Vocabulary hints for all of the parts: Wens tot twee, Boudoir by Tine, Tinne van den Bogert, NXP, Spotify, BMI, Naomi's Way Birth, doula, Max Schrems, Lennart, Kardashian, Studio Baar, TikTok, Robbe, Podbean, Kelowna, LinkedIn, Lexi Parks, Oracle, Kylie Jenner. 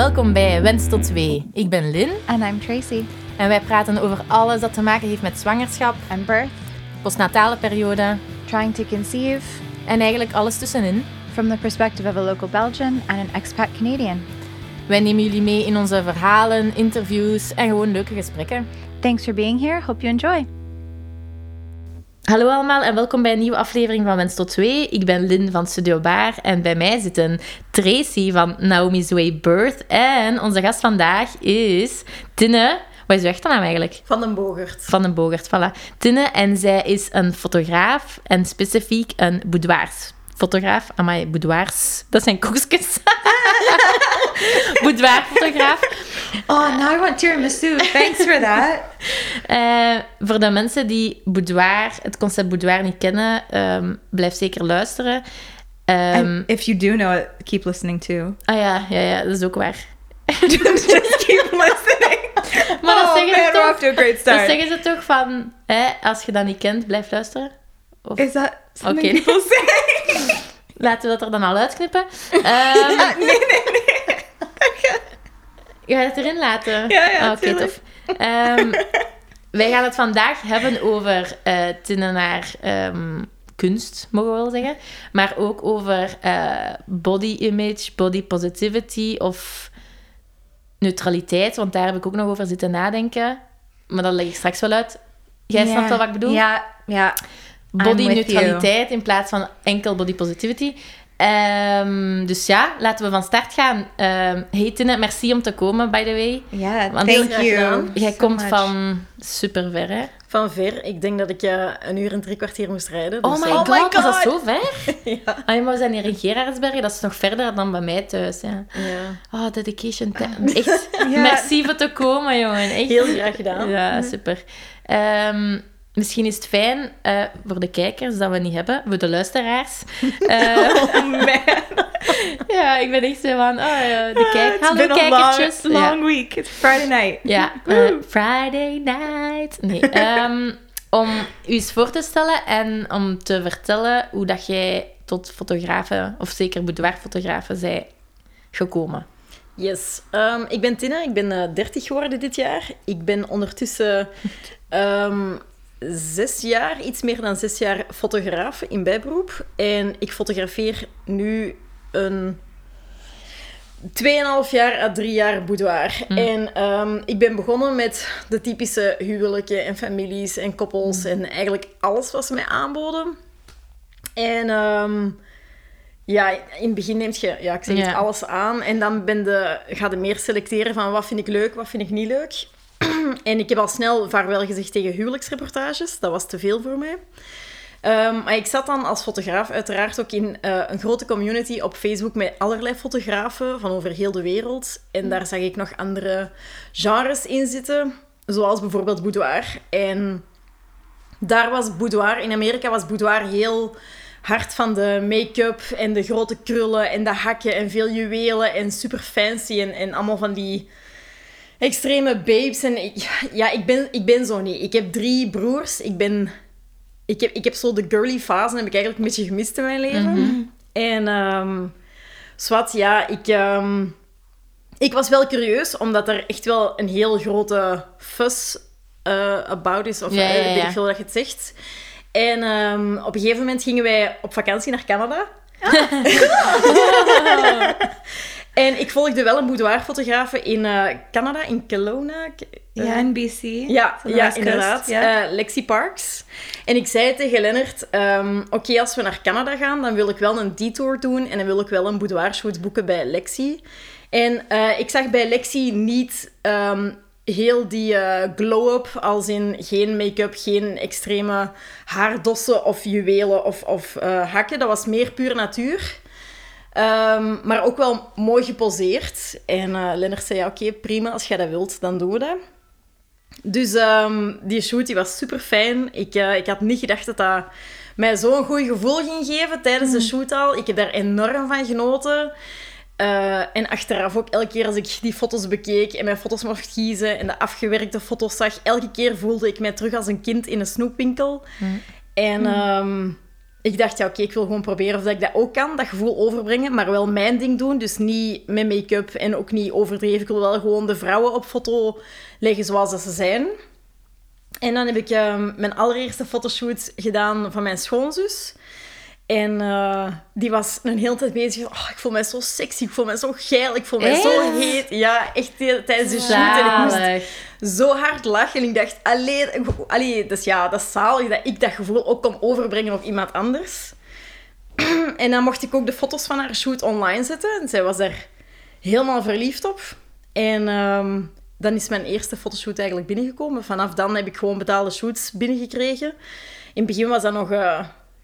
Welkom bij Wens tot twee. Ik ben Lynn. En I'm Tracy. En wij praten over alles dat te maken heeft met zwangerschap. En birth. Postnatale periode. Trying to conceive. En eigenlijk alles tussenin. From the perspective of a local Belgian and an expat Canadian. Wij nemen jullie mee in onze verhalen, interviews en gewoon leuke gesprekken. Thanks for being here. Hope you enjoy. Hallo allemaal en welkom bij een nieuwe aflevering van Wens tot twee. Ik ben Lynn van Studio Baar en bij mij zitten Tracy van Naomi's Way Birth. En onze gast vandaag is Tinne. Wat is uw echte naam eigenlijk? Van den Bogert. Van den Bogert, voilà. Tinne, en zij is een fotograaf en specifiek een boudoirs. Fotograaf, amai, boudoirs. Dat zijn koekjes. Boudoirfotograaf. Oh, now I want tiramisu. Thanks for that. Voor de mensen die boudoir, het concept boudoir niet kennen, blijf zeker luisteren. If you do know it, keep listening too. Ah ja, dat is ook waar. Just keep listening. Maar dan zeggen ze toch van, als je dat niet kent, blijf luisteren. Of... Is dat something people say? Laten we dat er dan al uitknippen. Ja, nee. Je gaat het erin laten? Ja, oké, tof. Wij gaan het vandaag hebben over Tinne naar kunst, mogen we wel zeggen. Maar ook over body image, body positivity of neutraliteit. Want daar heb ik ook nog over zitten nadenken. Maar dat leg ik straks wel uit. Jij snapt wel wat ik bedoel? Ja. Body-neutraliteit in plaats van enkel body positivity. Dus ja, laten we van start gaan. Hey Tinne, merci om te komen, by the way. Ja, thank you. Jij komt van super ver, hè? Van ver. Ik denk dat ik 1 uur en 3 kwartier moest rijden. Dus oh my god, is dat zo ver? Ja. Maar we zijn hier in Gerardsbergen, dat is nog verder dan bij mij thuis. Ja. Yeah. Oh, dedication time. Echt, merci voor te komen, jongen. Echt. Heel graag gedaan. Ja, super. Misschien is het fijn voor de kijkers dat we niet hebben, voor de luisteraars. Oh man. Ja, ik ben echt zo van, de kijkers. Hallo kijkertjes. It's been a long week. It's Friday night. Ja, Friday night. Nee, om u eens voor te stellen en om te vertellen hoe dat jij tot fotografen, of zeker boudoirfotografen, bent gekomen. Yes. Ik ben Tinne, ik ben 30 geworden dit jaar. Ik ben ondertussen... 6 jaar, iets meer dan 6 jaar fotograaf in bijberoep. En ik fotografeer nu een 2,5 jaar à 3 jaar boudoir. Mm. En ik ben begonnen met de typische huwelijken en families en koppels. Mm. En eigenlijk alles was mij aanboden. En in het begin neem je alles aan. En dan ga je meer selecteren van wat vind ik leuk, wat vind ik niet leuk. En ik heb al snel vaarwel gezegd tegen huwelijksreportages. Dat was te veel voor mij. Maar ik zat dan als fotograaf uiteraard ook in een grote community op Facebook met allerlei fotografen van over heel de wereld. En daar zag ik nog andere genres in zitten. Zoals bijvoorbeeld boudoir. En daar was boudoir... In Amerika was boudoir heel hard van de make-up en de grote krullen en de hakken en veel juwelen en super fancy en allemaal van die... extreme babes. En ja, ik ben zo niet. Ik heb 3 broers. Ik heb zo de girly fase heb ik eigenlijk een beetje gemist in mijn leven. Mm-hmm. En ik was wel curieus, omdat er echt wel een heel grote fuss about is. Of weet ik veel dat je het zegt. En op een gegeven moment gingen wij op vakantie naar Canada. Oh. En ik volgde wel een boudoirfotograaf in Canada, in Kelowna. In BC. Ja, inderdaad. Yeah. Lexi Parks. En ik zei tegen Lennart, oké, als we naar Canada gaan, dan wil ik wel een detour doen en dan wil ik wel een boudoirshoot boeken bij Lexi. En ik zag bij Lexi niet heel die glow-up, als in geen make-up, geen extreme haardossen of juwelen of hakken. Dat was meer puur natuur. Maar ook wel mooi geposeerd. En Lennart zei, oké, prima, als jij dat wilt, dan doen we dat. Dus die shoot die was super fijn. Ik had niet gedacht dat dat mij zo'n goed gevoel ging geven tijdens de shoot al. Ik heb daar enorm van genoten. En achteraf ook elke keer als ik die foto's bekeek en mijn foto's mocht kiezen en de afgewerkte foto's zag, elke keer voelde ik mij terug als een kind in een snoepwinkel. En ik dacht, ja, oké, ik wil gewoon proberen of dat ik dat ook kan, dat gevoel overbrengen, maar wel mijn ding doen. Dus niet met make-up en ook niet overdreven. Ik wil wel gewoon de vrouwen op foto leggen zoals dat ze zijn. En dan heb ik mijn allereerste fotoshoot gedaan van mijn schoonzus. En die was een hele tijd bezig. Oh, ik voel mij zo sexy, ik voel mij zo geil, ik voel mij zo heet. Ja, echt tijdens de shoot. En ik moest zo hard lachen. En ik dacht, allee, dus ja, dat is zalig dat ik dat gevoel ook kon overbrengen op iemand anders. En dan mocht ik ook de foto's van haar shoot online zetten. En zij was daar helemaal verliefd op. En dan is mijn eerste fotoshoot eigenlijk binnengekomen. Vanaf dan heb ik gewoon betaalde shoots binnengekregen. In het begin was dat nog...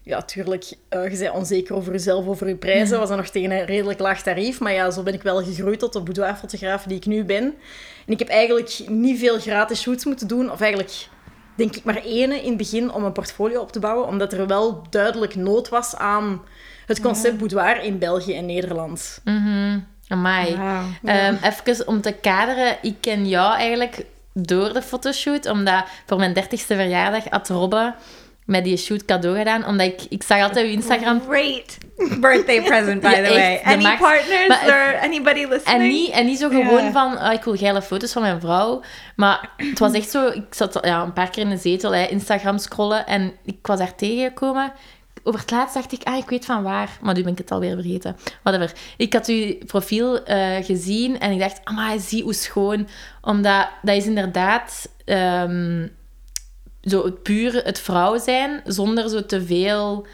ja, tuurlijk, je bent onzeker over jezelf, over je prijzen. Was dat nog tegen een redelijk laag tarief. Maar ja, zo ben ik wel gegroeid tot de boudoirfotograaf die ik nu ben. En ik heb eigenlijk niet veel gratis shoots moeten doen. Of eigenlijk, denk ik, maar één in het begin om een portfolio op te bouwen. Omdat er wel duidelijk nood was aan het concept boudoir in België en Nederland. Mm-hmm. Amai. Ja. Even om te kaderen, ik ken jou eigenlijk door de fotoshoot. Omdat voor mijn 30e verjaardag had Robbe... met die shoot cadeau gedaan, omdat ik zag altijd op Instagram... Great birthday present, by the way. Any partners or anybody listening? En niet zo gewoon van, ik wil geile foto's van mijn vrouw. Maar het was echt zo... Ik zat een paar keer in de zetel, Instagram scrollen, en ik was daar tegengekomen. Over het laatst dacht ik, ik weet van waar. Maar nu ben ik het alweer vergeten. Whatever. Ik had uw profiel gezien, en ik dacht, amai, zie hoe schoon. Omdat dat is inderdaad... zo puur het vrouw zijn, zonder zo te veel...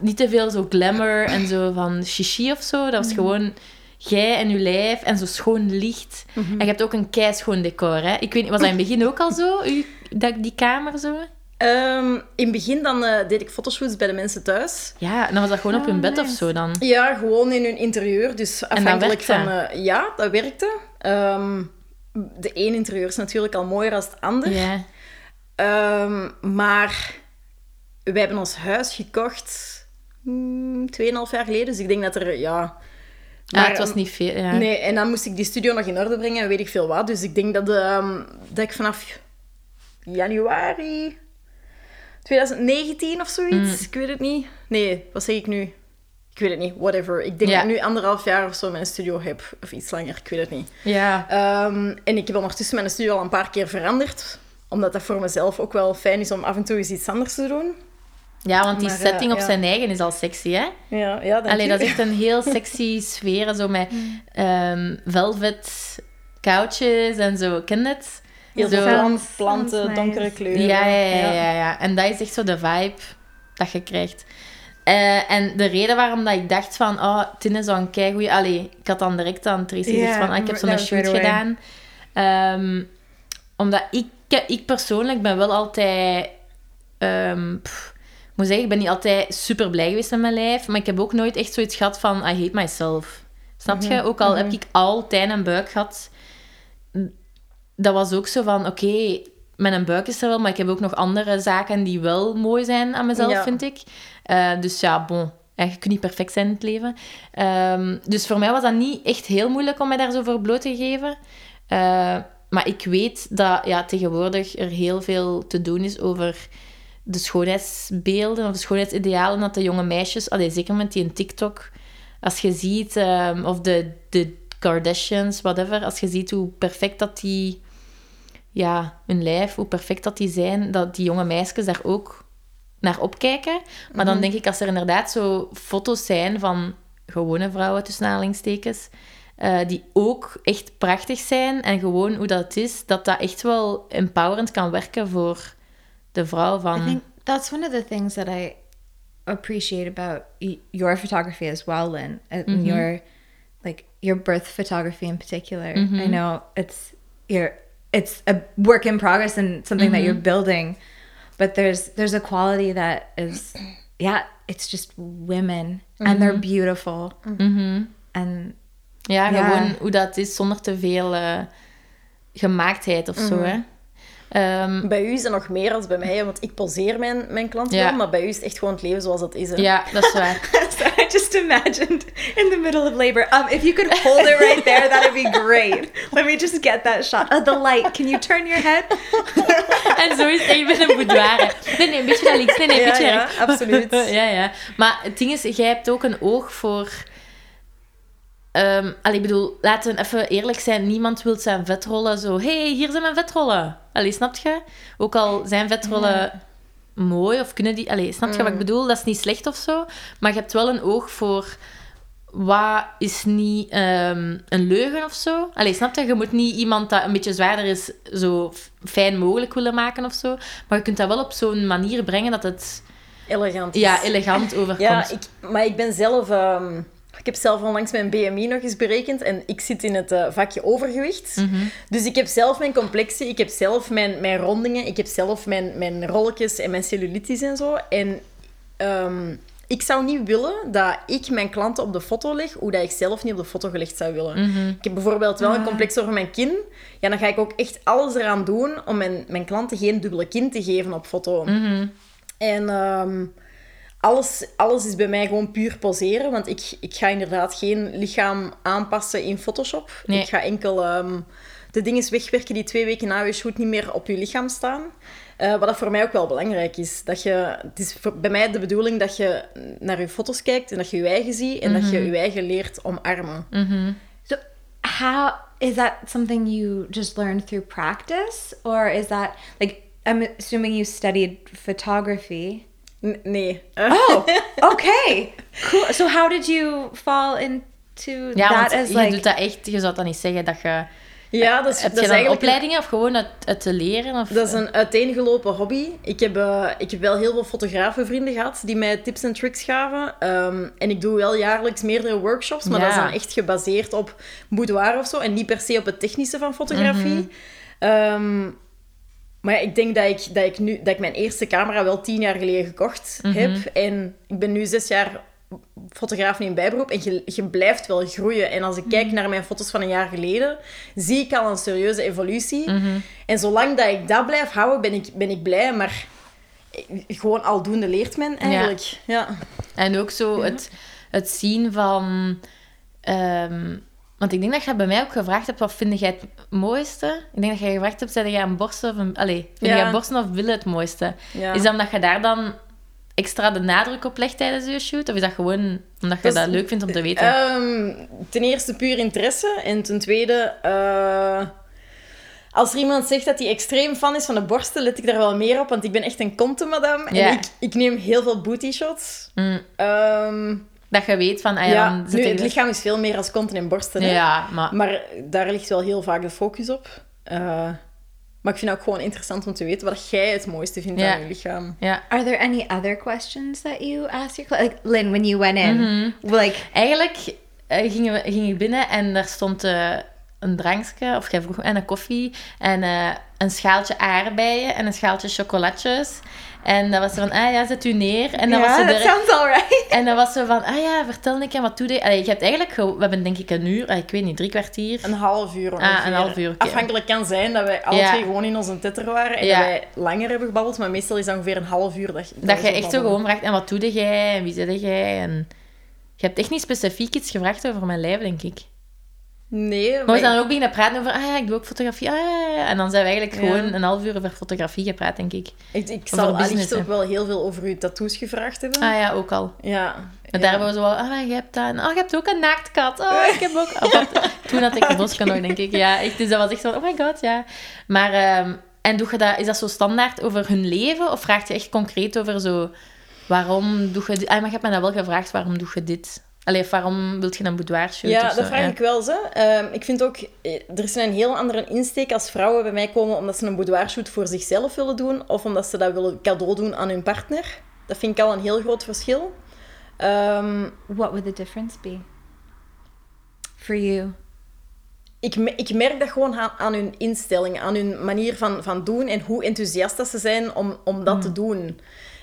niet te veel zo glamour en zo van chichi of zo. Dat was gewoon jij en je lijf en zo schoon licht. Mm-hmm. En je hebt ook een keischoon decor, hè? Ik weet niet, was dat in het begin ook al zo, die kamer zo? In het begin dan deed ik fotoshoots bij de mensen thuis. Ja, en dan was dat gewoon op hun bed of zo dan? Ja, gewoon in hun interieur. Dus afhankelijk van... ja, dat werkte. De één interieur is natuurlijk al mooier dan het ander. Yeah. Maar wij hebben ons huis gekocht 2,5 jaar geleden. Dus ik denk dat er... Maar het was niet veel, ja. Nee, en dan moest ik die studio nog in orde brengen en weet ik veel wat. Dus ik denk dat ik vanaf januari 2019 of zoiets... Ik weet het niet. Nee, wat zeg ik nu? Ik weet het niet, whatever. Ik denk dat ik nu 1,5 jaar of zo mijn studio heb. Of iets langer, ik weet het niet. Ja. En ik heb ondertussen mijn studio al een paar keer veranderd... Omdat dat voor mezelf ook wel fijn is om af en toe eens iets anders te doen. Ja, want die setting op zijn eigen is al sexy, hè? Ja, dat is echt een heel sexy sfeer. Zo met velvet couches en zo. Ken je het? Heel veel planten, donkere kleuren. Ja. En dat is echt zo de vibe dat je krijgt. En de reden waarom dat ik dacht van... Oh, Tinne zou een keigoeie... Allee, ik had dan direct aan Tracy gezegd van... ik heb zo'n shoot gedaan. Omdat ik persoonlijk ben wel altijd... moet zeggen, ik ben niet altijd super blij geweest met mijn lijf. Maar ik heb ook nooit echt zoiets gehad van... I hate myself. Snap je? Ook al heb ik altijd een buik gehad. Dat was ook zo van... Oké, mijn buik is er wel. Maar ik heb ook nog andere zaken die wel mooi zijn aan mezelf, vind ik. Je kunt niet perfect zijn in het leven. Dus voor mij was dat niet echt heel moeilijk om mij daar zo voor bloot te geven. Maar ik weet dat tegenwoordig er heel veel te doen is over de schoonheidsbeelden of de schoonheidsidealen dat de jonge meisjes... zeker met die in TikTok, als je ziet... of de Kardashians, whatever. Als je ziet hoe perfect dat die... hun lijf, hoe perfect dat die zijn. Dat die jonge meisjes daar ook naar opkijken. Maar dan denk ik, als er inderdaad zo foto's zijn van gewone vrouwen, tussen aanhalingstekens... die ook echt prachtig zijn en gewoon hoe dat is, dat echt wel empowerend kan werken voor de vrouw van... I think that's one of the things that I appreciate about your photography as well, Lynn, and your birth photography in particular. Mm-hmm. I know it's a work in progress and something that you're building, but there's a quality that is, it's just women and they're beautiful and... Ja, gewoon hoe dat is zonder te veel gemaaktheid of zo, hè. Bij u is dat nog meer dan bij mij, want ik poseer mijn klant wel, maar bij u is het echt gewoon het leven zoals het is. Hè? Ja, dat is waar. So I just imagined in the middle of labor. If you could hold it right there, that would be great. Let me just get that shot of the light. Can you turn your head? En zo is het echt met een boudoir. Nee, een beetje naar links. Nee, een beetje naar rechts. Ja, absoluut. Ja. Maar het ding is, jij hebt ook een oog voor... ik bedoel, laten we even eerlijk zijn. Niemand wil zijn vetrollen zo... Hé, hier zijn mijn vetrollen. Allee, snap je? Ook al zijn vetrollen mooi of kunnen die... Allee, snap je wat ik bedoel? Dat is niet slecht of zo. Maar je hebt wel een oog voor... Wat is niet een leugen of zo? Allee, snap je? Je moet niet iemand dat een beetje zwaarder is... Zo fijn mogelijk willen maken of zo. Maar je kunt dat wel op zo'n manier brengen dat het... Elegant is. Ja, elegant overkomt. Ja, ik ben zelf... Ik heb zelf onlangs mijn BMI nog eens berekend en ik zit in het vakje overgewicht. Mm-hmm. Dus ik heb zelf mijn complexie, ik heb zelf mijn rondingen, ik heb zelf mijn rolletjes en mijn cellulitis en zo. En ik zou niet willen dat ik mijn klanten op de foto leg, hoe dat ik zelf niet op de foto gelegd zou willen. Mm-hmm. Ik heb bijvoorbeeld wel een complex over mijn kin. Ja, dan ga ik ook echt alles eraan doen om mijn klanten geen dubbele kin te geven op foto. Mm-hmm. En... Alles is bij mij gewoon puur poseren, want ik ga inderdaad geen lichaam aanpassen in Photoshop. Nee. Ik ga enkel de dingen wegwerken die 2 weken na je shoot niet meer op je lichaam staan. Wat dat voor mij ook wel belangrijk is. Het is bij mij de bedoeling dat je naar je foto's kijkt en dat je je eigen ziet en dat je je eigen leert omarmen. Mm-hmm. So, how is that something you just learned through practice? Or is that, like, I'm assuming you studied photography... Nee. Oh, okay. Cool. So how did you fall into that as like... Ja, je doet dat echt... Je zou dat niet zeggen dat je... Ja, dat is... Heb dat je dan eigenlijk... opleidingen of gewoon het te leren? Of... Dat is een uiteengelopen hobby. Ik heb wel heel veel fotografenvrienden gehad die mij tips en tricks gaven. En ik doe wel jaarlijks meerdere workshops, maar dat is dan echt gebaseerd op boudoir of zo. En niet per se op het technische van fotografie. Mm-hmm. Maar ja, ik denk dat ik mijn eerste camera wel 10 jaar geleden gekocht heb. En ik ben nu 6 jaar fotograaf in bijberoep. En je blijft wel groeien. En als ik kijk naar mijn foto's van een jaar geleden, zie ik al een serieuze evolutie. Mm-hmm. En zolang dat ik dat blijf houden, ben ik blij. Maar gewoon aldoende leert men eigenlijk. Ja. En ook zo het zien van... Want ik denk dat je bij mij ook gevraagd hebt, wat vind jij het mooiste? Ik denk dat jij gevraagd hebt, zijn jij aan borsten of billen het mooiste? Ja. Is dat omdat je daar dan extra de nadruk op legt tijdens je shoot? Of is dat gewoon omdat je dat leuk vindt om te weten? Ten eerste puur interesse. En ten tweede... Als er iemand zegt dat hij extreem fan is van de borsten, let ik daar wel meer op. Want ik ben echt een conte-madame. Yeah. En ik neem heel veel booty shots. Dat je weet van... het lichaam is veel meer als konten en borsten. Ja, maar daar ligt wel heel vaak de focus op. Maar ik vind het ook gewoon interessant om te weten wat jij het mooiste vindt aan je lichaam. Yeah. Are there any other questions that you asked your client? Like, Lynn, when you went in... Mm-hmm. Like... Eigenlijk ging ik binnen en daar stond een drankje, of jij vroeg, en een koffie, en een schaaltje aardbeien en een schaaltje chocolatjes... En dan was ze van, zet u neer. En dan was ze dat sounds alright. En dan was ze van, vertel ik en wat doe je? Allee, je hebt eigenlijk, we hebben denk ik 1 uur, ik weet niet, 3 kwartier. 1,5 uur ongeveer. Ah, 1,5 uur. Okay. Afhankelijk kan zijn dat wij alle twee gewoon in onze tetter waren. En dat wij langer hebben gebabbeld, maar meestal is dat ongeveer 1,5 uur. Dat je echt zo gewoon vraagt, en wat doe jij? En wie zit jij? En je hebt echt niet specifiek iets gevraagd over mijn lijf, denk ik. Nee. Maar we zijn dan ook beginnen praten over, ik doe ook fotografie, En dan zijn we eigenlijk gewoon 1,5 uur over fotografie gepraat, denk ik. Ik zal allicht ook wel heel veel over uw tattoos gevraagd hebben. Ah ja, ook al. Ja. En daar hebben we zo wel, je hebt dat. En, je hebt ook een naaktkat. Ik heb ook... Toen had ik een boskanoe, denk ik. Ja, echt, dus dat was echt zo, oh my god, ja. Maar, en doe je dat, is dat zo standaard over hun leven? Of vraag je echt concreet over zo, waarom doe je dit? Maar je hebt me dat wel gevraagd, waarom doe je dit? Allee, waarom wil je een boudoir shoot? Ja, dat vraag ik wel ze. Ik vind ook, er is een heel andere insteek als vrouwen bij mij komen omdat ze een boudoir shoot voor zichzelf willen doen of omdat ze dat willen cadeau doen aan hun partner. Dat vind ik al een heel groot verschil. What would the difference be for you? Ik merk dat gewoon aan hun instelling, aan hun manier van doen en hoe enthousiast dat ze zijn om dat te doen.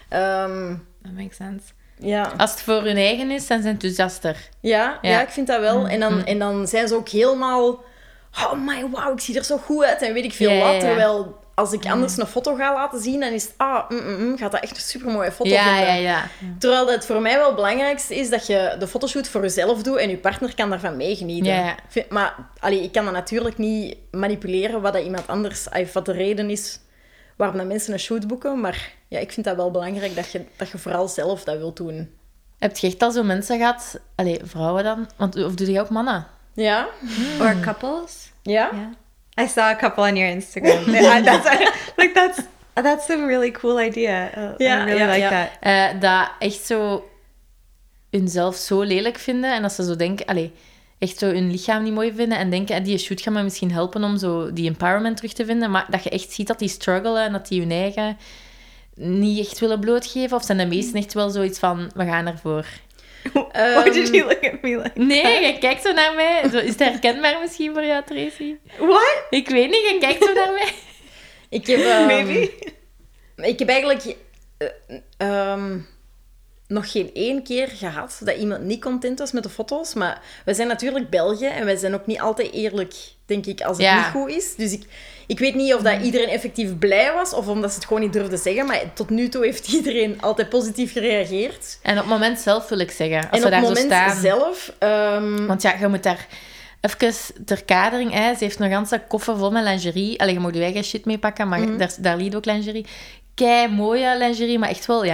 That makes sense. Ja. Als het voor hun eigen is, zijn ze enthousiaster. Ja, ik vind dat wel. En dan zijn ze ook helemaal oh my wow, ik zie er zo goed uit en weet ik veel wat. Terwijl als ik anders een foto ga laten zien, dan is het, gaat dat echt een supermooie foto vinden. Ja. Terwijl het voor mij wel het belangrijkste is dat je de fotoshoot voor jezelf doet en je partner kan daarvan meegenieten. Ja. Maar ik kan dat natuurlijk niet manipuleren wat dat iemand anders, wat de reden is waarom dat mensen een shoot boeken. Maar ja, ik vind dat wel belangrijk dat je vooral zelf dat wilt doen. Heb je echt al zo mensen gehad, vrouwen dan, of doe je ook mannen? Ja. Or couples? Ja. Yeah. I saw a couple on your Instagram. That's a really cool idea. I really like that. Dat echt zo hunzelf zo lelijk vinden en dat ze zo denken, echt zo hun lichaam niet mooi vinden en denken, die shoot gaat me misschien helpen om zo die empowerment terug te vinden, maar dat je echt ziet dat die struggelen en dat die hun eigen niet echt willen blootgeven, of zijn de meesten echt wel zoiets van, we gaan ervoor? Why did you look at me like that? Je kijkt zo naar mij. Zo, is het herkenbaar misschien voor jou, Tracy? What? Ik weet niet, je kijkt zo naar mij. Ik heb... Maybe? Ik heb eigenlijk nog geen één keer gehad dat iemand niet content was met de foto's. Maar we zijn natuurlijk België en wij zijn ook niet altijd eerlijk, denk ik, als het niet goed is. Dus ik weet niet of dat iedereen effectief blij was of omdat ze het gewoon niet durfden zeggen. Maar tot nu toe heeft iedereen altijd positief gereageerd. En op het moment zelf wil ik zeggen. Als en we op het moment zo zelf... Want ja, je moet daar even ter kadering... Ze heeft nog een hele koffer vol met lingerie. Je mag je eigen shit meepakken, maar daar liet ook lingerie. Kei mooie lingerie, maar echt wel,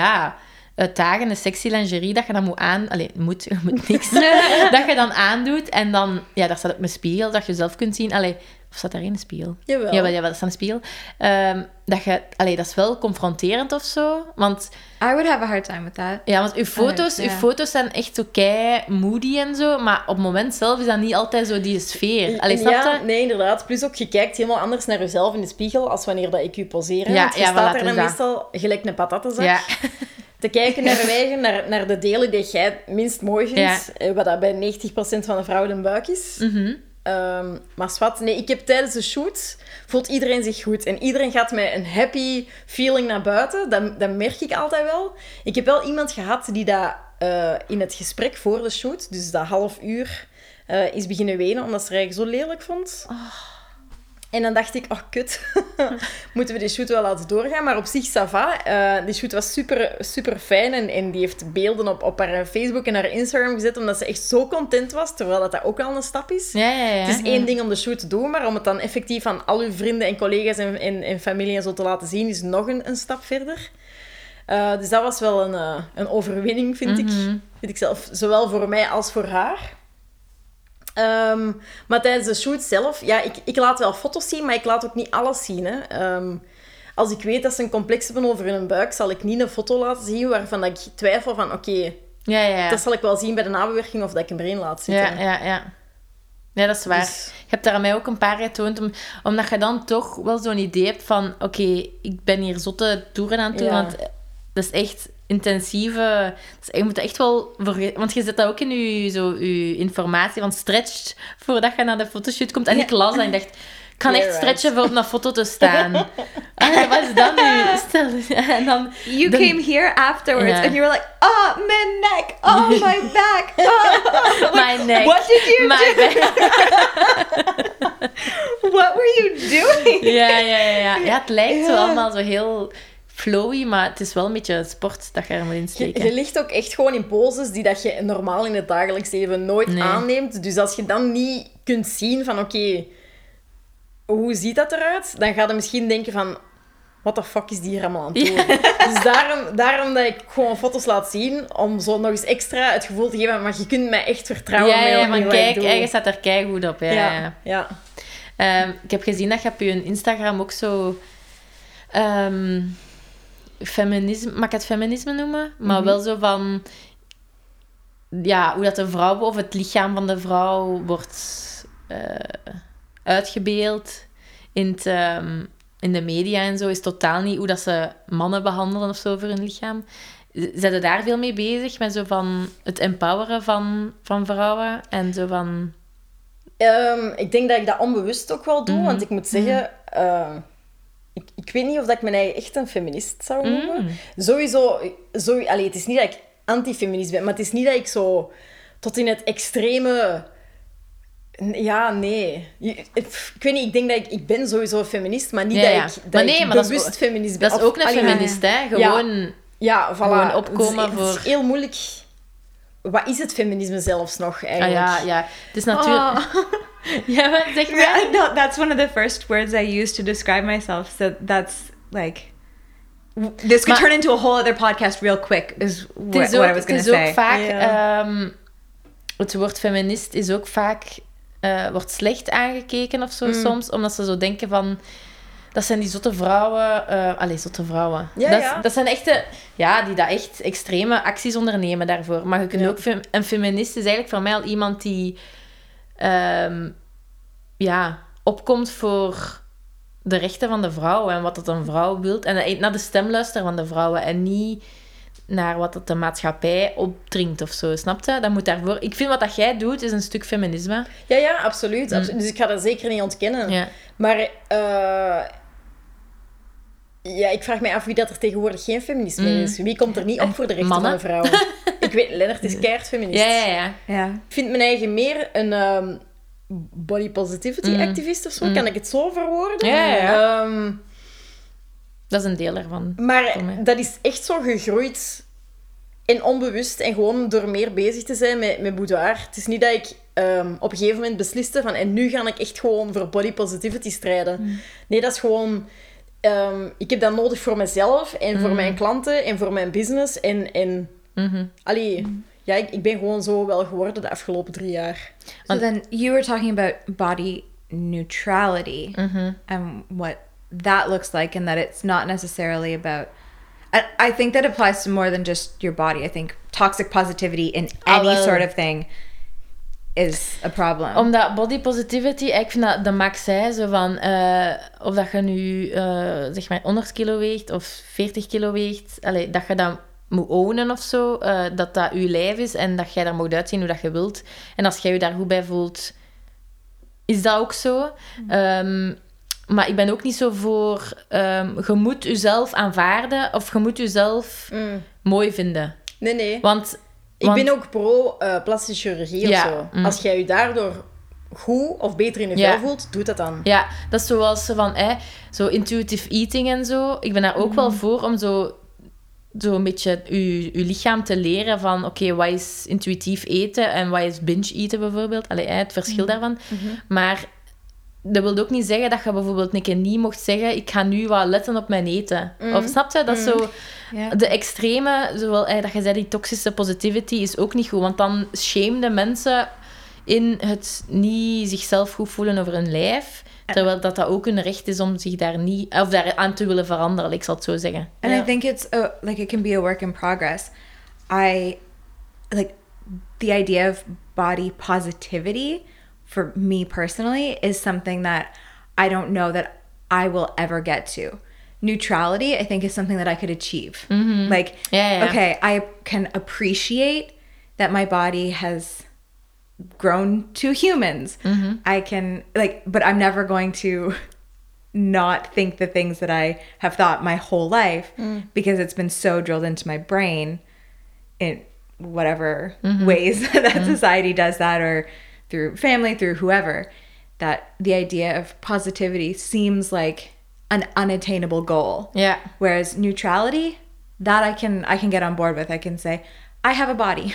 uitdagende sexy lingerie dat je dan moet aan... je moet niks. Dat je dan aandoet en dan... Ja, daar staat ook een spiegel dat je zelf kunt zien. Of staat daar een spiegel? Jawel. Ja, dat is een spiegel. Dat is wel confronterend of zo, want... I would have a hard time with that. Ja, want uw foto's zijn echt zo kei moody en zo, maar op het moment zelf is dat niet altijd zo die sfeer. Nee, inderdaad. Plus ook, je kijkt helemaal anders naar jezelf in de spiegel als wanneer dat ik u poseer. Ja, want je staat er dan meestal gelijk een patatenzak. Ja. Te kijken naar je eigen, naar de delen die jij het minst mooi vindt. Ja. Wat dat bij 90% van de vrouwen een buik is. Mm-hmm. Maar zwart. Nee, ik heb tijdens de shoot... Voelt iedereen zich goed. En iedereen gaat met een happy feeling naar buiten. Dat merk ik altijd wel. Ik heb wel iemand gehad die dat in het gesprek voor de shoot... Dus dat half uur is beginnen wenen, omdat ze het zo lelijk vond. Oh. En dan dacht ik, kut, moeten we die shoot wel laten doorgaan? Maar op zich, ça va. Die shoot was super, super fijn en die heeft beelden op haar Facebook en haar Instagram gezet, omdat ze echt zo content was, terwijl dat ook al een stap is. Ja. Het is één ding om de shoot te doen, maar om het dan effectief aan al uw vrienden en collega's en familie en zo te laten zien, is nog een stap verder. Dus dat was wel een overwinning, vind ik zelf. Zowel voor mij als voor haar. Maar tijdens de shoot zelf... Ja, ik laat wel foto's zien, maar ik laat ook niet alles zien. Hè. Als ik weet dat ze een complex hebben over hun buik, zal ik niet een foto laten zien waarvan ik twijfel van... Oké, dat zal ik wel zien bij de nabewerking of dat ik hem erin laat zitten. Ja. Ja, dat is waar. Dus... Je hebt daar aan mij ook een paar getoond, omdat je dan toch wel zo'n idee hebt van... Oké, ik ben hier zotte toeren aan het doen, want dat is echt... intensieve... Dus je moet echt wel... Want je zet dat ook in je informatie, van stretch voordat je naar de fotoshoot komt. En ik las en dacht... Ik kan echt stretchen voor op een foto te staan. Wat is dat nu? Stel, en dan... You came here afterwards and you were like... Oh, my neck! Oh, my back! Oh. My neck. What did you do? What were you doing? Ja, het lijkt zo allemaal zo heel... flowy, maar het is wel een beetje sport dat je er moet insteken. Je ligt ook echt gewoon in poses die dat je normaal in het dagelijks leven nooit aanneemt. Dus als je dan niet kunt zien van oké, hoe ziet dat eruit? Dan ga je misschien denken van, what the fuck is die hier allemaal aan het doen? Dus daarom dat ik gewoon foto's laat zien, om zo nog eens extra het gevoel te geven, maar je kunt mij echt vertrouwen. Maar kijk, je staat er keigoed op. Ja. Ik heb gezien dat je op je Instagram ook zo... feminisme, mag ik het feminisme noemen? Maar wel zo van... Ja, hoe dat de vrouw of het lichaam van de vrouw wordt uitgebeeld in de media en zo, is totaal niet hoe dat ze mannen behandelen of zo voor hun lichaam. Zijn ze daar veel mee bezig? Met zo van het empoweren van vrouwen en zo van... ik denk dat ik dat onbewust ook wel doe, want ik moet zeggen... Ik weet niet of ik mij echt een feminist zou noemen. Sowieso, het is niet dat ik anti-feminist ben, maar het is niet dat ik zo tot in het extreme Ja, nee. Ik weet niet, ik denk dat ik ben sowieso feminist, maar niet dat ik bewust feminist ben. Dat is ook een feminist, hè? Gewoon, ja, voilà. Gewoon opkomen voor... Het is heel moeilijk... Wat is het feminisme zelfs nog, eigenlijk? Ah, ja. Het is natuurlijk... Oh. Ja, maar zeg maar... Yeah, no, that's one of the first words I use to describe myself. So that's, like... This could turn into a whole other podcast real quick, is what I was going to say. Het is ook vaak... Yeah. Het woord feminist is ook vaak... wordt slecht aangekeken of zo soms, omdat ze zo denken van... Dat zijn die zotte vrouwen... zotte vrouwen. Ja, dat zijn echte... Ja, die dat echt extreme acties ondernemen daarvoor. Maar je kunt ook... Een feminist is eigenlijk voor mij al iemand die... opkomt voor de rechten van de vrouwen en wat dat een vrouw wilt. En naar de stem luisteren van de vrouwen en niet... naar wat dat de maatschappij opdringt of zo, snap je? Dat moet daarvoor... Ik vind wat dat jij doet, is een stuk feminisme. Ja, absoluut. Dus ik ga dat zeker niet ontkennen. Ja. Maar ik vraag mij af wie dat er tegenwoordig geen feminist meer is. Wie komt er niet op voor de rechten van de vrouwen? Ik weet, Lennart is keihard feminist. Ja. Ik vind mijn eigen meer een body positivity activist of zo. Kan ik het zo verwoorden? Ja. Dat is een deel ervan. Maar dat is echt zo gegroeid en onbewust en gewoon door meer bezig te zijn met boudoir. Het is niet dat ik op een gegeven moment besliste van en nu ga ik echt gewoon voor body positivity strijden. Nee, dat is gewoon... ik heb dat nodig voor mezelf en voor mijn klanten en voor mijn business. En ik ben gewoon zo wel geworden de afgelopen 3 jaar. So then you were talking about body neutrality and what... that looks like, and that it's not necessarily about... I think that applies to more than just your body. I think toxic positivity in any sort of thing is a problem. Omdat body positivity, ik vind dat de max, hè, zo van... of dat je nu, zeg maar, 100 kilo weegt of 40 kilo weegt. Allee, dat je dat moet ownen of zo. Dat je lijf is en dat jij daar moet uitzien hoe dat je wilt. En als jij je daar goed bij voelt, is dat ook zo. Maar ik ben ook niet zo voor... je moet jezelf aanvaarden of je moet jezelf mooi vinden. Nee. Want ik ben ook pro plastische chirurgie of zo. Als jij je daardoor goed of beter in je vel voelt, doe dat dan. Ja, dat is zoals van... zo intuitive eating en zo. Ik ben daar ook wel voor om zo een beetje je lichaam te leren van... Oké, wat is intuïtief eten en wat is binge eten bijvoorbeeld? Allee, het verschil daarvan. Maar... Dat wil ook niet zeggen dat je bijvoorbeeld een keer niet mocht zeggen... Ik ga nu wat letten op mijn eten. Of snap je? Dat is zo... Yeah. De extreme... Zowel dat je zei, die toxische positivity is ook niet goed. Want dan shame de mensen in het niet zichzelf goed voelen over hun lijf. Terwijl dat ook hun recht is om zich daar niet... Of daar aan te willen veranderen, ik zal het zo zeggen. And I think it's... it can be a work in progress. The idea of body positivity... for me personally, is something that I don't know that I will ever get to. Neutrality, I think, is something that I could achieve. Okay, I can appreciate that my body has grown to humans. I can, but I'm never going to not think the things that I have thought my whole life because it's been so drilled into my brain in whatever ways that society does that, or through family, through whoever, that the idea of positivity seems like an unattainable goal. Yeah. Whereas neutrality, that I can get on board with. I can say, I have a body.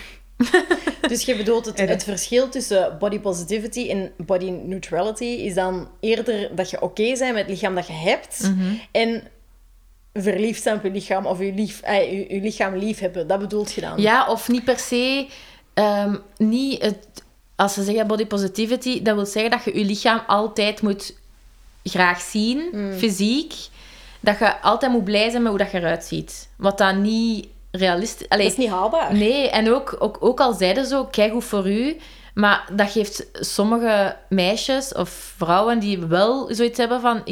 Dus je bedoelt het verschil tussen body positivity en body neutrality is dan eerder dat je oké bent met het lichaam dat je hebt en verliefd zijn op je lichaam of je lichaam lief hebben. Dat bedoelt je dan? Ja, of niet per se, niet het... Als ze zeggen body positivity, dat wil zeggen dat je je lichaam altijd moet graag zien, fysiek. Dat je altijd moet blij zijn met hoe dat je eruit ziet. Wat dan niet realistisch... Allee, dat is niet haalbaar. Nee, en ook al zeiden zo, kijk hoe voor u. Maar dat geeft sommige meisjes of vrouwen die wel zoiets hebben van...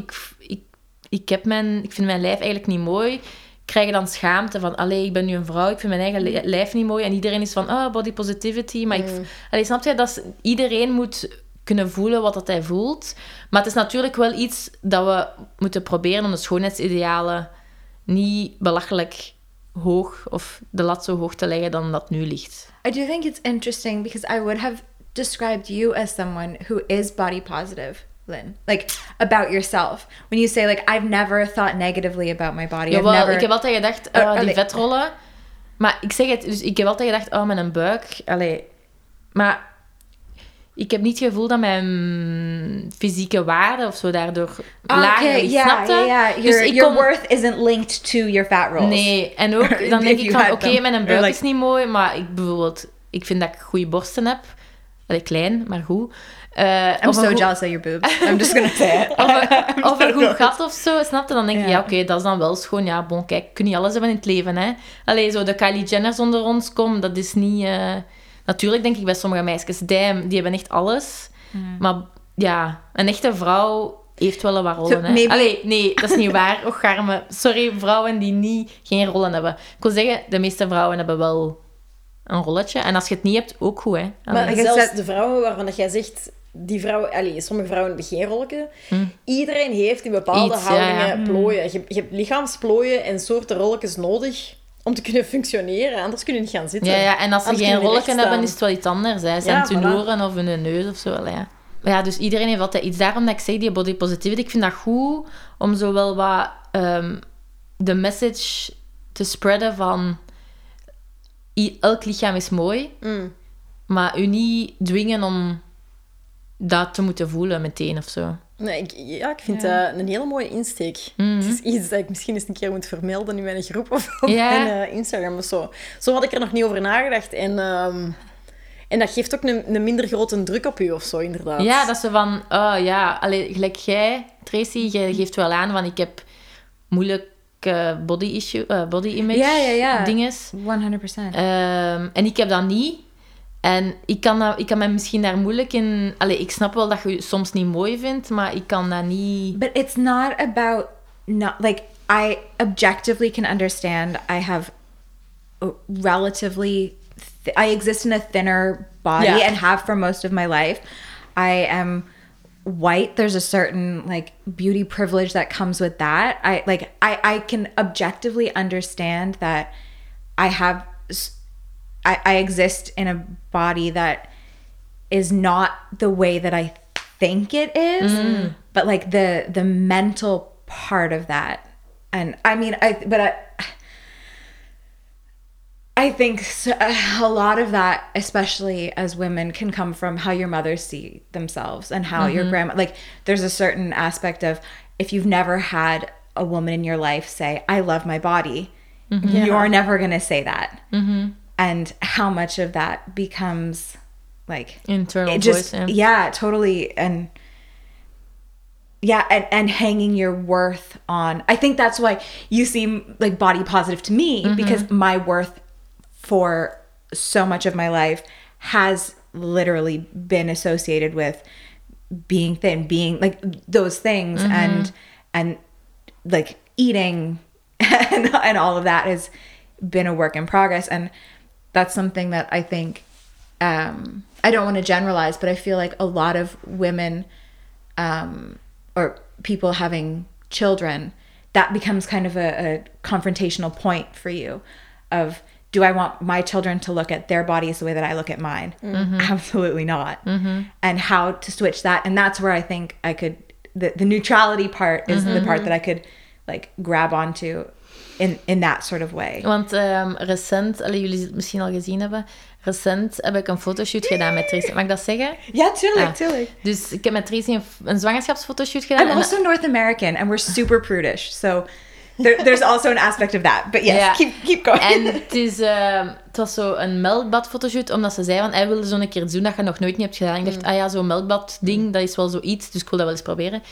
Ik vind mijn lijf eigenlijk niet mooi... krijgen dan schaamte van, allee, ik ben nu een vrouw, ik vind mijn eigen lijf niet mooi. En iedereen is van, body positivity. Maar snap je, iedereen moet kunnen voelen wat dat hij voelt. Maar het is natuurlijk wel iets dat we moeten proberen om de schoonheidsidealen niet belachelijk hoog, of de lat zo hoog te leggen dan dat nu ligt. I do think it's interesting, because I would have described you as someone who is body positive, Lynn? Like, about yourself. When you say, like, I've never thought negatively about my body. Jawel, ik heb altijd gedacht, die vetrollen. Maar ik zeg het, dus ik heb altijd gedacht, oh, mijn buik. Allee. Maar ik heb niet het gevoel dat mijn fysieke waarde of zo daardoor lager is, snapte? Yeah. Dus your worth isn't linked to your fat rolls. Nee, en ook, dan denk ik van, oké, mijn buik is niet mooi, maar ik bijvoorbeeld, ik vind dat ik goede borsten heb. Allee, klein, maar goed. I'm so jealous of your boobs. I'm just gonna say it. Of een goed gat of zo, snapte? Dan denk ik, oké, dat is dan wel schoon. Ja, bon, kijk, kun je niet alles hebben in het leven, hè. Allee, zo de Kylie Jenners onder ons, kom, dat is niet... Natuurlijk denk ik bij sommige meisjes, die hebben echt alles. Mm. Maar ja, een echte vrouw heeft wel een paar rollen. Hè? Allee, nee, dat is niet waar. Och, arme. Sorry, vrouwen die geen rollen hebben. Ik wil zeggen, de meeste vrouwen hebben wel een rolletje. En als je het niet hebt, ook goed. Hè? Maar zelfs de vrouwen waarvan jij zegt... Die vrouwen, sommige vrouwen hebben geen rolletje. Iedereen heeft in bepaalde houdingen plooien. Je hebt lichaamsplooien en soorten rolletjes nodig... Om te kunnen functioneren, anders kunnen niet gaan zitten. Ja, en als ze geen rolletjes hebben, is het wel iets anders. Hè. Ze hebben tunoren of hun neus of zo. Ja. Maar ja, dus iedereen heeft altijd iets. Daarom dat ik zeg, die body positivity, ik vind dat goed om zo wel wat de message te spreaden van elk lichaam is mooi, maar u niet dwingen om dat te moeten voelen meteen of zo. Nee, ik vind dat een hele mooie insteek. Mm-hmm. Het is iets dat ik misschien eens een keer moet vermelden in mijn groep of op mijn Instagram of zo. Zo had ik er nog niet over nagedacht. En dat geeft ook een minder grote druk op u of zo, inderdaad. Ja, dat ze van... Oh ja, gelijk jij, Tracy, jij geeft wel aan van ik heb moeilijke body image dinges. 100%. En ik heb dat niet. En ik kan me misschien daar moeilijk in... Allee, ik snap wel dat je het soms niet mooi vindt, maar ik kan dat niet... But it's not about... Not, like, I objectively can understand I have relatively... I exist in a thinner body and have for most of my life. I am white. There's a certain, like, beauty privilege that comes with that. I can objectively understand that I have... I exist in a body that is not the way that I think it is, but like the mental part of that. And I mean, I think a lot of that, especially as women, can come from how your mothers see themselves and how your grandma, like there's a certain aspect of if you've never had a woman in your life say, I love my body, you're never going to say that. Mm-hmm. And how much of that becomes, like... Internal voice. Yeah, totally. And, yeah, and hanging your worth on... I think that's why you seem, like, body positive to me. Mm-hmm. Because my worth for so much of my life has literally been associated with being thin, being, like, those things. Mm-hmm. And like, eating and all of that has been a work in progress. And... That's something that I think, I don't want to generalize, but I feel like a lot of women or people having children, that becomes kind of a confrontational point for you of, do I want my children to look at their bodies the way that I look at mine? Mm-hmm. Absolutely not. Mm-hmm. And how to switch that. And that's where I think I could, the neutrality part is the part that I could like grab onto in that sort of way. Want recent, jullie het misschien al gezien hebben, recent heb ik een fotoshoot gedaan met Tracy. Mag ik dat zeggen? Ja, tuurlijk. Dus ik heb met Tracy een zwangerschapsfotoshoot gedaan. I'm also North American and we're super prudish. So there's also an aspect of that. But yes, keep going. En het was zo een melkbadfotoshoot, omdat ze zei van, hij wilde zo een keer doen dat je nog nooit niet hebt gedaan. Ik dacht, zo'n melkbadding, dat is wel zoiets, dus ik wil dat wel eens proberen.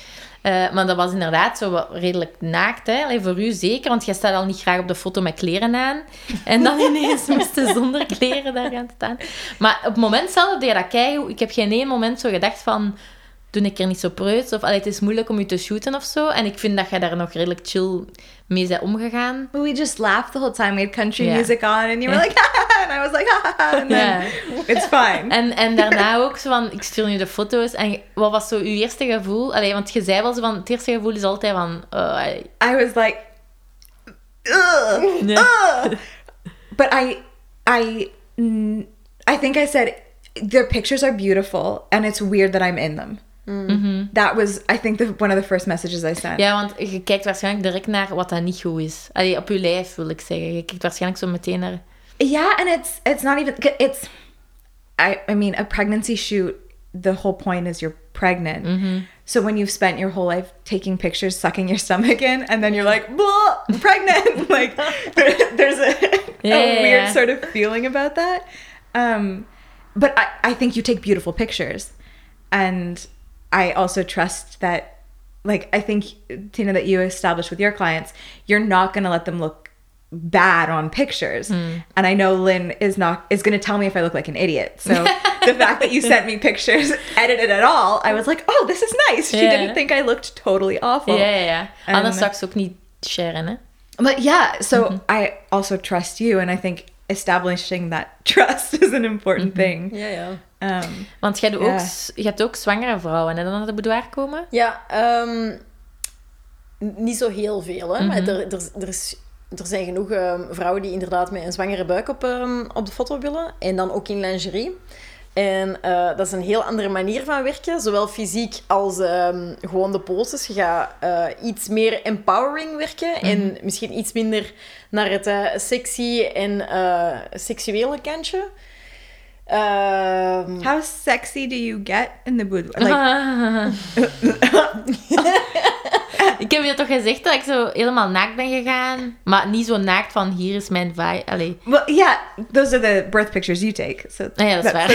Maar dat was inderdaad zo redelijk naakt, hè? Allee, voor u zeker, want jij staat al niet graag op de foto met kleren aan. En dan ineens moesten zonder kleren daar gaan staan. Maar op het moment zelf deed je dat keigoed. Ik heb geen één moment zo gedacht van, doe ik er niet zo preuts? Of het is moeilijk om je te shooten of zo. En ik vind dat jij daar nog redelijk chill mee bent omgegaan. We just laughed the whole time. We had country music on and you were like, ha-ha! And I was like, ha-ha! And then it's fine. En daarna ook zo van, ik stuur nu de foto's. En wat was zo je eerste gevoel? Want je zei wel zo van, het eerste gevoel is altijd van... I was like... Ugh! But I think I said... their pictures are beautiful and it's weird that I'm in them. Mm-hmm. That was, I think, one of the first messages I sent. Ja, want je kijkt waarschijnlijk direct naar wat dat niet goed is. Allee, op je lijf, wil ik zeggen. Je kijkt waarschijnlijk zo meteen naar... Yeah, and it's not even... It's... I mean, a pregnancy shoot, the whole point is you're pregnant. Mm-hmm. So when you've spent your whole life taking pictures, sucking your stomach in, and then you're like, pregnant! Like, there's a weird sort of feeling about that. But I think you take beautiful pictures. And I also trust that, like, I think, Tina, that you established with your clients, you're not going to let them look bad on pictures. Mm. And I know Lynn is going to tell me if I look like an idiot. So the fact that you sent me pictures edited at all, I was like, oh, this is nice. Yeah. She didn't think I looked totally awful. Yeah. Anders zou ik ze ook niet sharen, hè? But yeah, so mm-hmm. I also trust you. And I think establishing that trust is an important thing. Yeah, yeah. Want jij doet je hebt ook zwangere vrouwen en dan naar de boudoir komen? Ja, niet zo heel veel. Hè? Mm-hmm. Maar er zijn genoeg vrouwen die inderdaad met een zwangere buik op de foto willen. En dan ook in lingerie. En dat is een heel andere manier van werken. Zowel fysiek als gewoon de poses. Je gaat iets meer empowering werken. Mm-hmm. En misschien iets minder naar het sexy en seksuele kantje. How sexy do you get in the boudoir? Ik heb je toch gezegd dat ik zo helemaal naakt ben gegaan, maar niet zo naakt van hier is mijn vibe. Allee. Well, yeah, those are the birth pictures you take. So ja, dat is waar.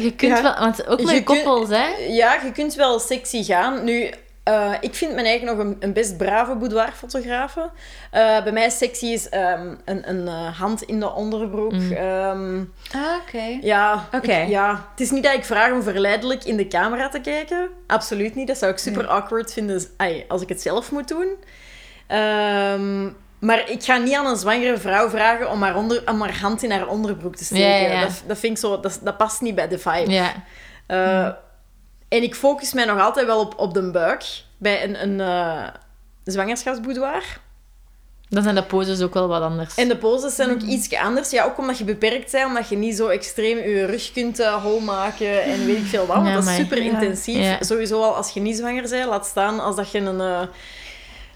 Je kunt wel, want ook met koppels, hè? Ja, je kunt wel sexy gaan. Nu, ik vind mijn eigen nog een best brave boudoirfotografe. Bij mij sexy is een hand in de onderbroek. Oké. Ja, okay. Het is niet dat ik vraag om verleidelijk in de camera te kijken. Absoluut niet. Dat zou ik super awkward vinden als ik het zelf moet doen. Maar ik ga niet aan een zwangere vrouw vragen om haar hand in haar onderbroek te steken. Yeah. Dat vind ik zo... Dat past niet bij de vibe. Ja. Yeah. En ik focus mij nog altijd wel op de buik bij een zwangerschapsboudoir. Dan zijn de poses ook wel wat anders. En de poses zijn ook ietsje anders. Ja, ook omdat je beperkt bent, omdat je niet zo extreem je rug kunt hol maken en weet ik veel wat. Want dat is super intensief. Ja. Sowieso al als je niet zwanger bent, laat staan als dat je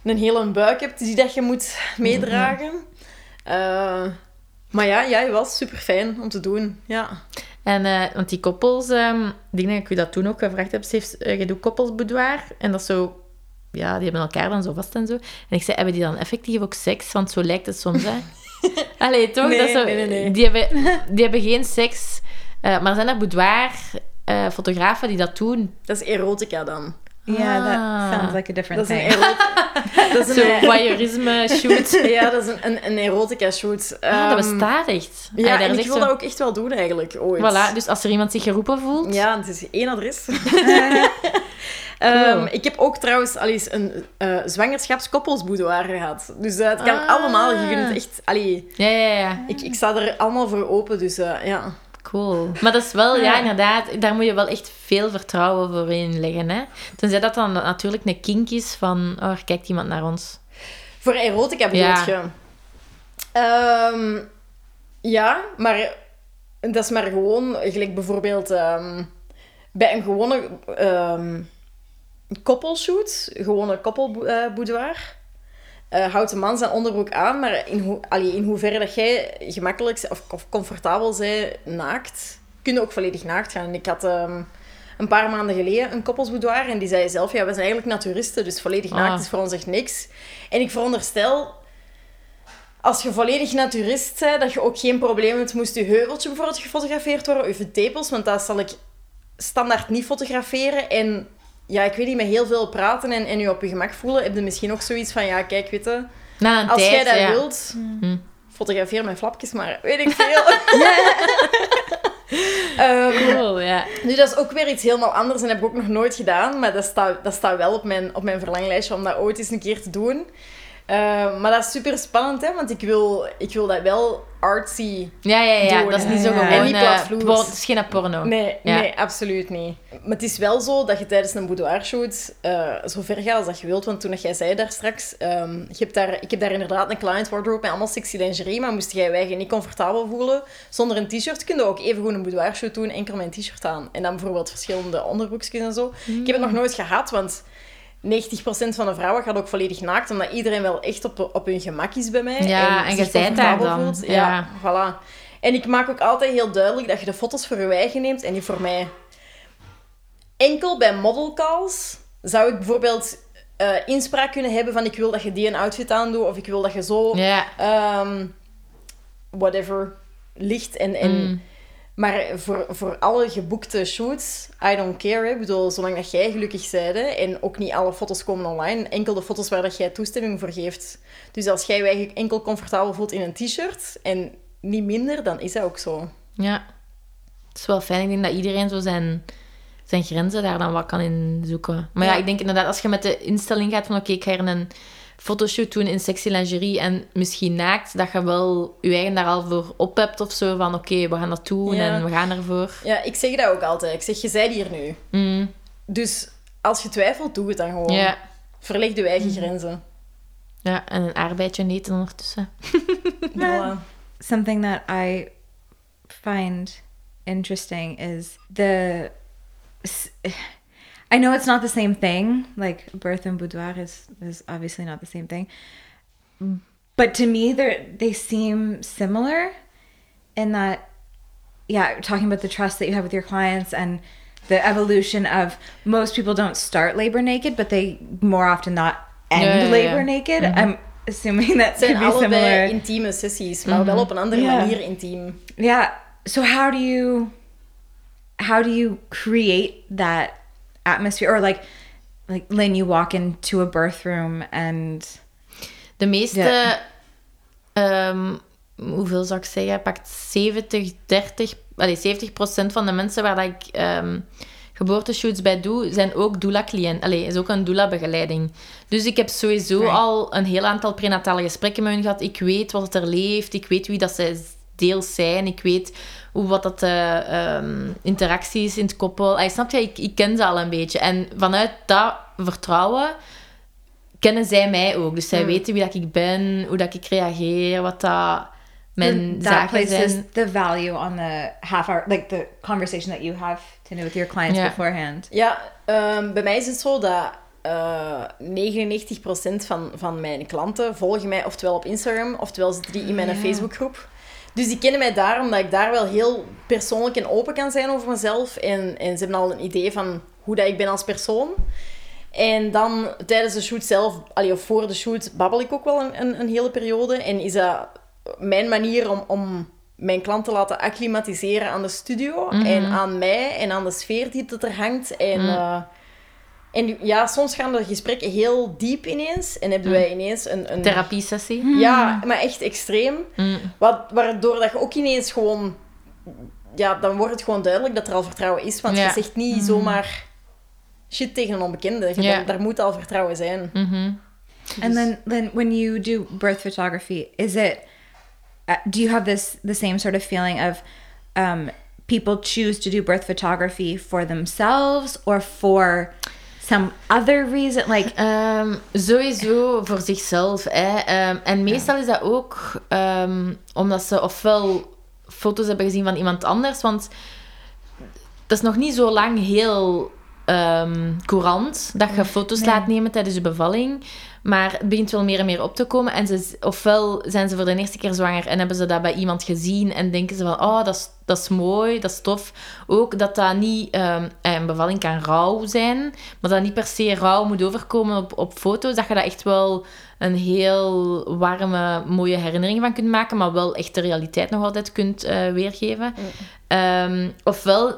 een hele buik hebt die dat je moet meedragen. Ja. Maar ja, was super fijn om te doen. Ja. En, want die koppels, ik denk dat ik u dat toen ook gevraagd heb, je doet koppelsboudoir. En dat is zo, ja, die hebben elkaar dan zo vast en zo. En ik zei, hebben die dan effectief ook seks? Want zo lijkt het soms, hè. Allee, toch? Nee, dat is zo, nee. Die hebben geen seks. Maar zijn er boudoirfotografen die dat doen? Dat is erotica dan. Ja, that sounds like a different thing. Dat is een voyeurisme-shoot. Ja, dat is een erotica-shoot. Dat bestaat echt. Ja, en ik wil dat ook echt wel doen eigenlijk, ooit. Voilà, dus als er iemand zich geroepen voelt... Ja, het is één adres. Cool. Ik heb ook trouwens al eens een zwangerschapskoppelsboudoir gehad. Dus het kan allemaal. Je kunt het echt... Allee, ja. Ik sta er allemaal voor open, dus ja... Cool. Maar dat is wel, ja, inderdaad, daar moet je wel echt veel vertrouwen voor inleggen, hè? Tenzij dat dan natuurlijk een kink is van, oh, er kijkt iemand naar ons. Voor erotica bedoel je? Ja, maar dat is maar gewoon, gelijk bijvoorbeeld bij een gewone koppelshoot, gewone koppelboudoir... houdt de man zijn onderbroek aan, maar in hoeverre dat jij gemakkelijk of comfortabel bent naakt, kun je ook volledig naakt gaan. Ik had een paar maanden geleden een koppelsboudoir en die zei zelf, ja, we zijn eigenlijk naturisten, dus volledig naakt is voor ons echt niks. En ik veronderstel, als je volledig naturist bent, dat je ook geen probleem hebt, moest je heuveltje bijvoorbeeld gefotografeerd worden, of je tepels, want dat zal ik standaard niet fotograferen en... Ja, ik weet niet, met heel veel praten en je op je gemak voelen, heb je misschien ook zoiets van, ja, kijk, weet je... Als jij dat wilt, fotografeer mijn flapjes, maar weet ik veel. Cool, ja. Nu, dat is ook weer iets helemaal anders en heb ik ook nog nooit gedaan, maar dat staat wel op mijn verlanglijstje om dat ooit eens een keer te doen. Maar dat is super spannend, hè? Want ik wil dat wel artsy doen. Dat is niet zo gewoon. En niet platvloers. Het is geen porno. Nee, absoluut niet. Maar het is wel zo dat je tijdens een boudoirshoot zo ver gaat als dat je wilt. Want toen jij zei daar straks, ik heb daar inderdaad een client wardrobe met allemaal sexy lingerie, maar moest jij je niet comfortabel voelen zonder een t-shirt, kun je ook even gewoon een boudoirshoot doen, enkel met een t-shirt aan. En dan bijvoorbeeld verschillende onderbroekjes en zo. Mm. Ik heb het nog nooit gehad, want 90% van de vrouwen gaat ook volledig naakt, omdat iedereen wel echt op hun gemak is bij mij. Ja, en je bent daar dan. Voelt. Ja, voilà. En ik maak ook altijd heel duidelijk dat je de foto's voor je eigen neemt en die voor mij. Enkel bij modelcalls zou ik bijvoorbeeld inspraak kunnen hebben van ik wil dat je die een outfit aandoet, of ik wil dat je zo... Yeah. Whatever, ligt en Maar voor alle geboekte shoots, I don't care. Hè. Ik bedoel, zolang dat jij gelukkig bent, hè, en ook niet alle foto's komen online, enkel de foto's waar dat jij toestemming voor geeft. Dus als jij je eigenlijk enkel comfortabel voelt in een t-shirt en niet minder, dan is dat ook zo. Ja, het is wel fijn. Ik denk dat iedereen zo zijn grenzen daar dan wat kan in zoeken. Maar ja, ik denk inderdaad, als je met de instelling gaat van oké, ik ga een fotoshoot doen in sexy lingerie en misschien naakt, dat je wel je eigen daar al voor op hebt of zo, van oké, we gaan dat doen en we gaan ervoor. Ja, ik zeg dat ook altijd. Ik zeg, je bent hier nu. Mm. Dus als je twijfelt, doe het dan gewoon. Yeah. Verleg je eigen grenzen. Ja, en een aardbeidje eten ondertussen. Something that I find interesting is I know it's not the same thing. Like, birth and boudoir is obviously not the same thing. But to me, they seem similar in that, talking about the trust that you have with your clients and the evolution of most people don't start labor naked, but they more often not end labor naked. Mm-hmm. I'm assuming that could be similar. Het zijn allebei intieme sessies, maar wel op een andere manier intiem. Yeah. So how do you create that atmosphere, or like Lynn, you walk into a birth room and de meeste hoeveel zou ik zeggen, pakt 70% van de mensen waar dat ik geboorteshoots bij doe, zijn ook doula-cliënt. Is ook een doula-begeleiding. Dus ik heb sowieso al een heel aantal prenatale gesprekken met hun gehad. Ik weet wat er leeft, ik weet wie dat zij deels zijn, ik weet wat dat de interactie is in het koppel. Snap je, ik ken ze al een beetje. En vanuit dat vertrouwen kennen zij mij ook. Dus zij weten wie dat ik ben, hoe dat ik reageer, wat dat mijn zaken zijn. That places the value on the half hour, like the conversation that you have to know with your clients beforehand. Ja, bij mij is het zo dat 99% van mijn klanten volgen mij oftewel op Instagram, oftewel zitten die in mijn Facebookgroep. Dus die kennen mij daar, omdat ik daar wel heel persoonlijk en open kan zijn over mezelf. En ze hebben al een idee van hoe dat ik ben als persoon. En dan tijdens de shoot zelf, of voor de shoot, babbel ik ook wel een hele periode. En is dat mijn manier om mijn klant te laten acclimatiseren aan de studio. Mm-hmm. En aan mij en aan de sfeer die het er hangt. En soms gaan de gesprekken heel diep ineens. En hebben wij ineens een therapiesessie. Ja, maar echt extreem. Mm. Waardoor dat je ook ineens gewoon... Ja, dan wordt het gewoon duidelijk dat er al vertrouwen is. Want je zegt niet zomaar shit tegen een onbekende. Daar moet al vertrouwen zijn. Mm-hmm. Dus. And then, when you do birth photography, is it... do you have the same sort of feeling of... people choose to do birth photography for themselves or for... some other reason, sowieso voor zichzelf, hè. En meestal is dat ook omdat ze ofwel foto's hebben gezien van iemand anders, want dat is nog niet zo lang heel courant dat je foto's laat nemen tijdens je bevalling, maar het begint wel meer en meer op te komen en ofwel zijn ze voor de eerste keer zwanger en hebben ze dat bij iemand gezien en denken ze van dat is mooi, dat is tof. Ook dat niet... een bevalling kan rauw zijn, maar dat niet per se rauw moet overkomen op foto's. Dat je daar echt wel een heel warme, mooie herinnering van kunt maken, maar wel echt de realiteit nog altijd kunt weergeven. Ja. Ofwel,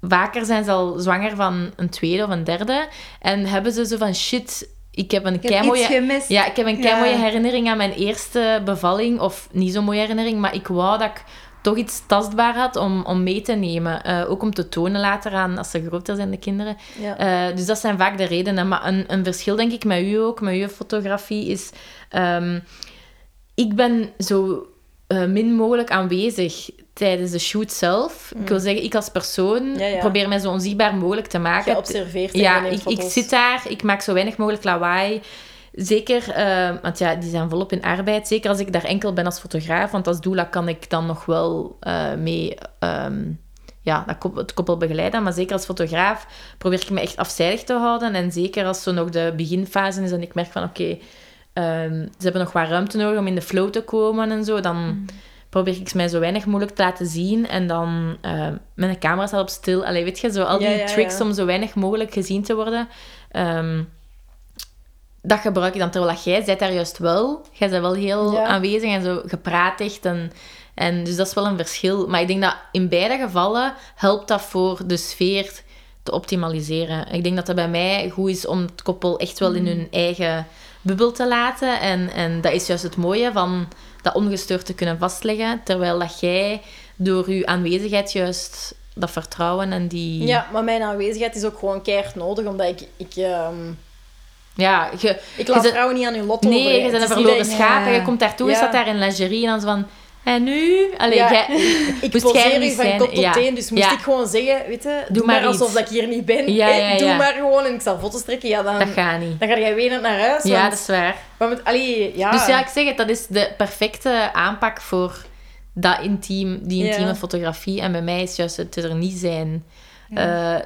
vaker zijn ze al zwanger van een tweede of een derde en hebben ze zo van shit... Ik heb een keimooie herinnering aan mijn eerste bevalling, of niet zo'n mooie herinnering, maar ik wou dat ik toch iets tastbaar had om mee te nemen. Ook om te tonen later aan als ze groter zijn, de kinderen. Ja. Dus dat zijn vaak de redenen. Maar een verschil, denk ik, met u ook, met uw fotografie, is... ik ben zo min mogelijk aanwezig tijdens de shoot zelf. Mm. Ik wil zeggen, ik als persoon probeer mij zo onzichtbaar mogelijk te maken. Je observeert ik zit daar, ik maak zo weinig mogelijk lawaai. Zeker, want ja, die zijn volop in arbeid. Zeker als ik daar enkel ben als fotograaf. Want als doula kan ik dan nog wel mee... het koppel begeleiden. Maar zeker als fotograaf probeer ik me echt afzijdig te houden. En zeker als zo nog de beginfase is en ik merk van ze hebben nog wat ruimte nodig om in de flow te komen en zo. Dan probeer ik mij zo weinig mogelijk te laten zien. En dan mijn camera staat op stil. Allee, weet je, zo al die tricks om zo weinig mogelijk gezien te worden... dat gebruik ik dan, terwijl jij bent daar juist wel. Jij bent wel heel aanwezig en zo gepratigd. En dus dat is wel een verschil. Maar ik denk dat in beide gevallen helpt dat voor de sfeer te optimaliseren. Ik denk dat dat bij mij goed is om het koppel echt wel in hun eigen bubbel te laten. En dat is juist het mooie van dat ongestoord te kunnen vastleggen. Terwijl dat jij door je aanwezigheid juist dat vertrouwen en die... Ja, maar mijn aanwezigheid is ook gewoon keihard nodig, omdat ik laat vrouwen niet aan hun lot over. Nee, je bent een verloren schaap en je komt daartoe en staat daar in lingerie en dan van... En nu? Allee, ik poseer u van kop tot teen, dus moest ik gewoon zeggen, weet je, doe maar alsof dat ik hier niet ben. Doe maar gewoon en ik zal foto's trekken. Ja, dan, dat gaat niet. Dan ga jij wenend naar huis. Ja, dat is waar. Dus ja, ik zeg het, dat is de perfecte aanpak voor die intieme fotografie. En bij mij is juist het er niet zijn...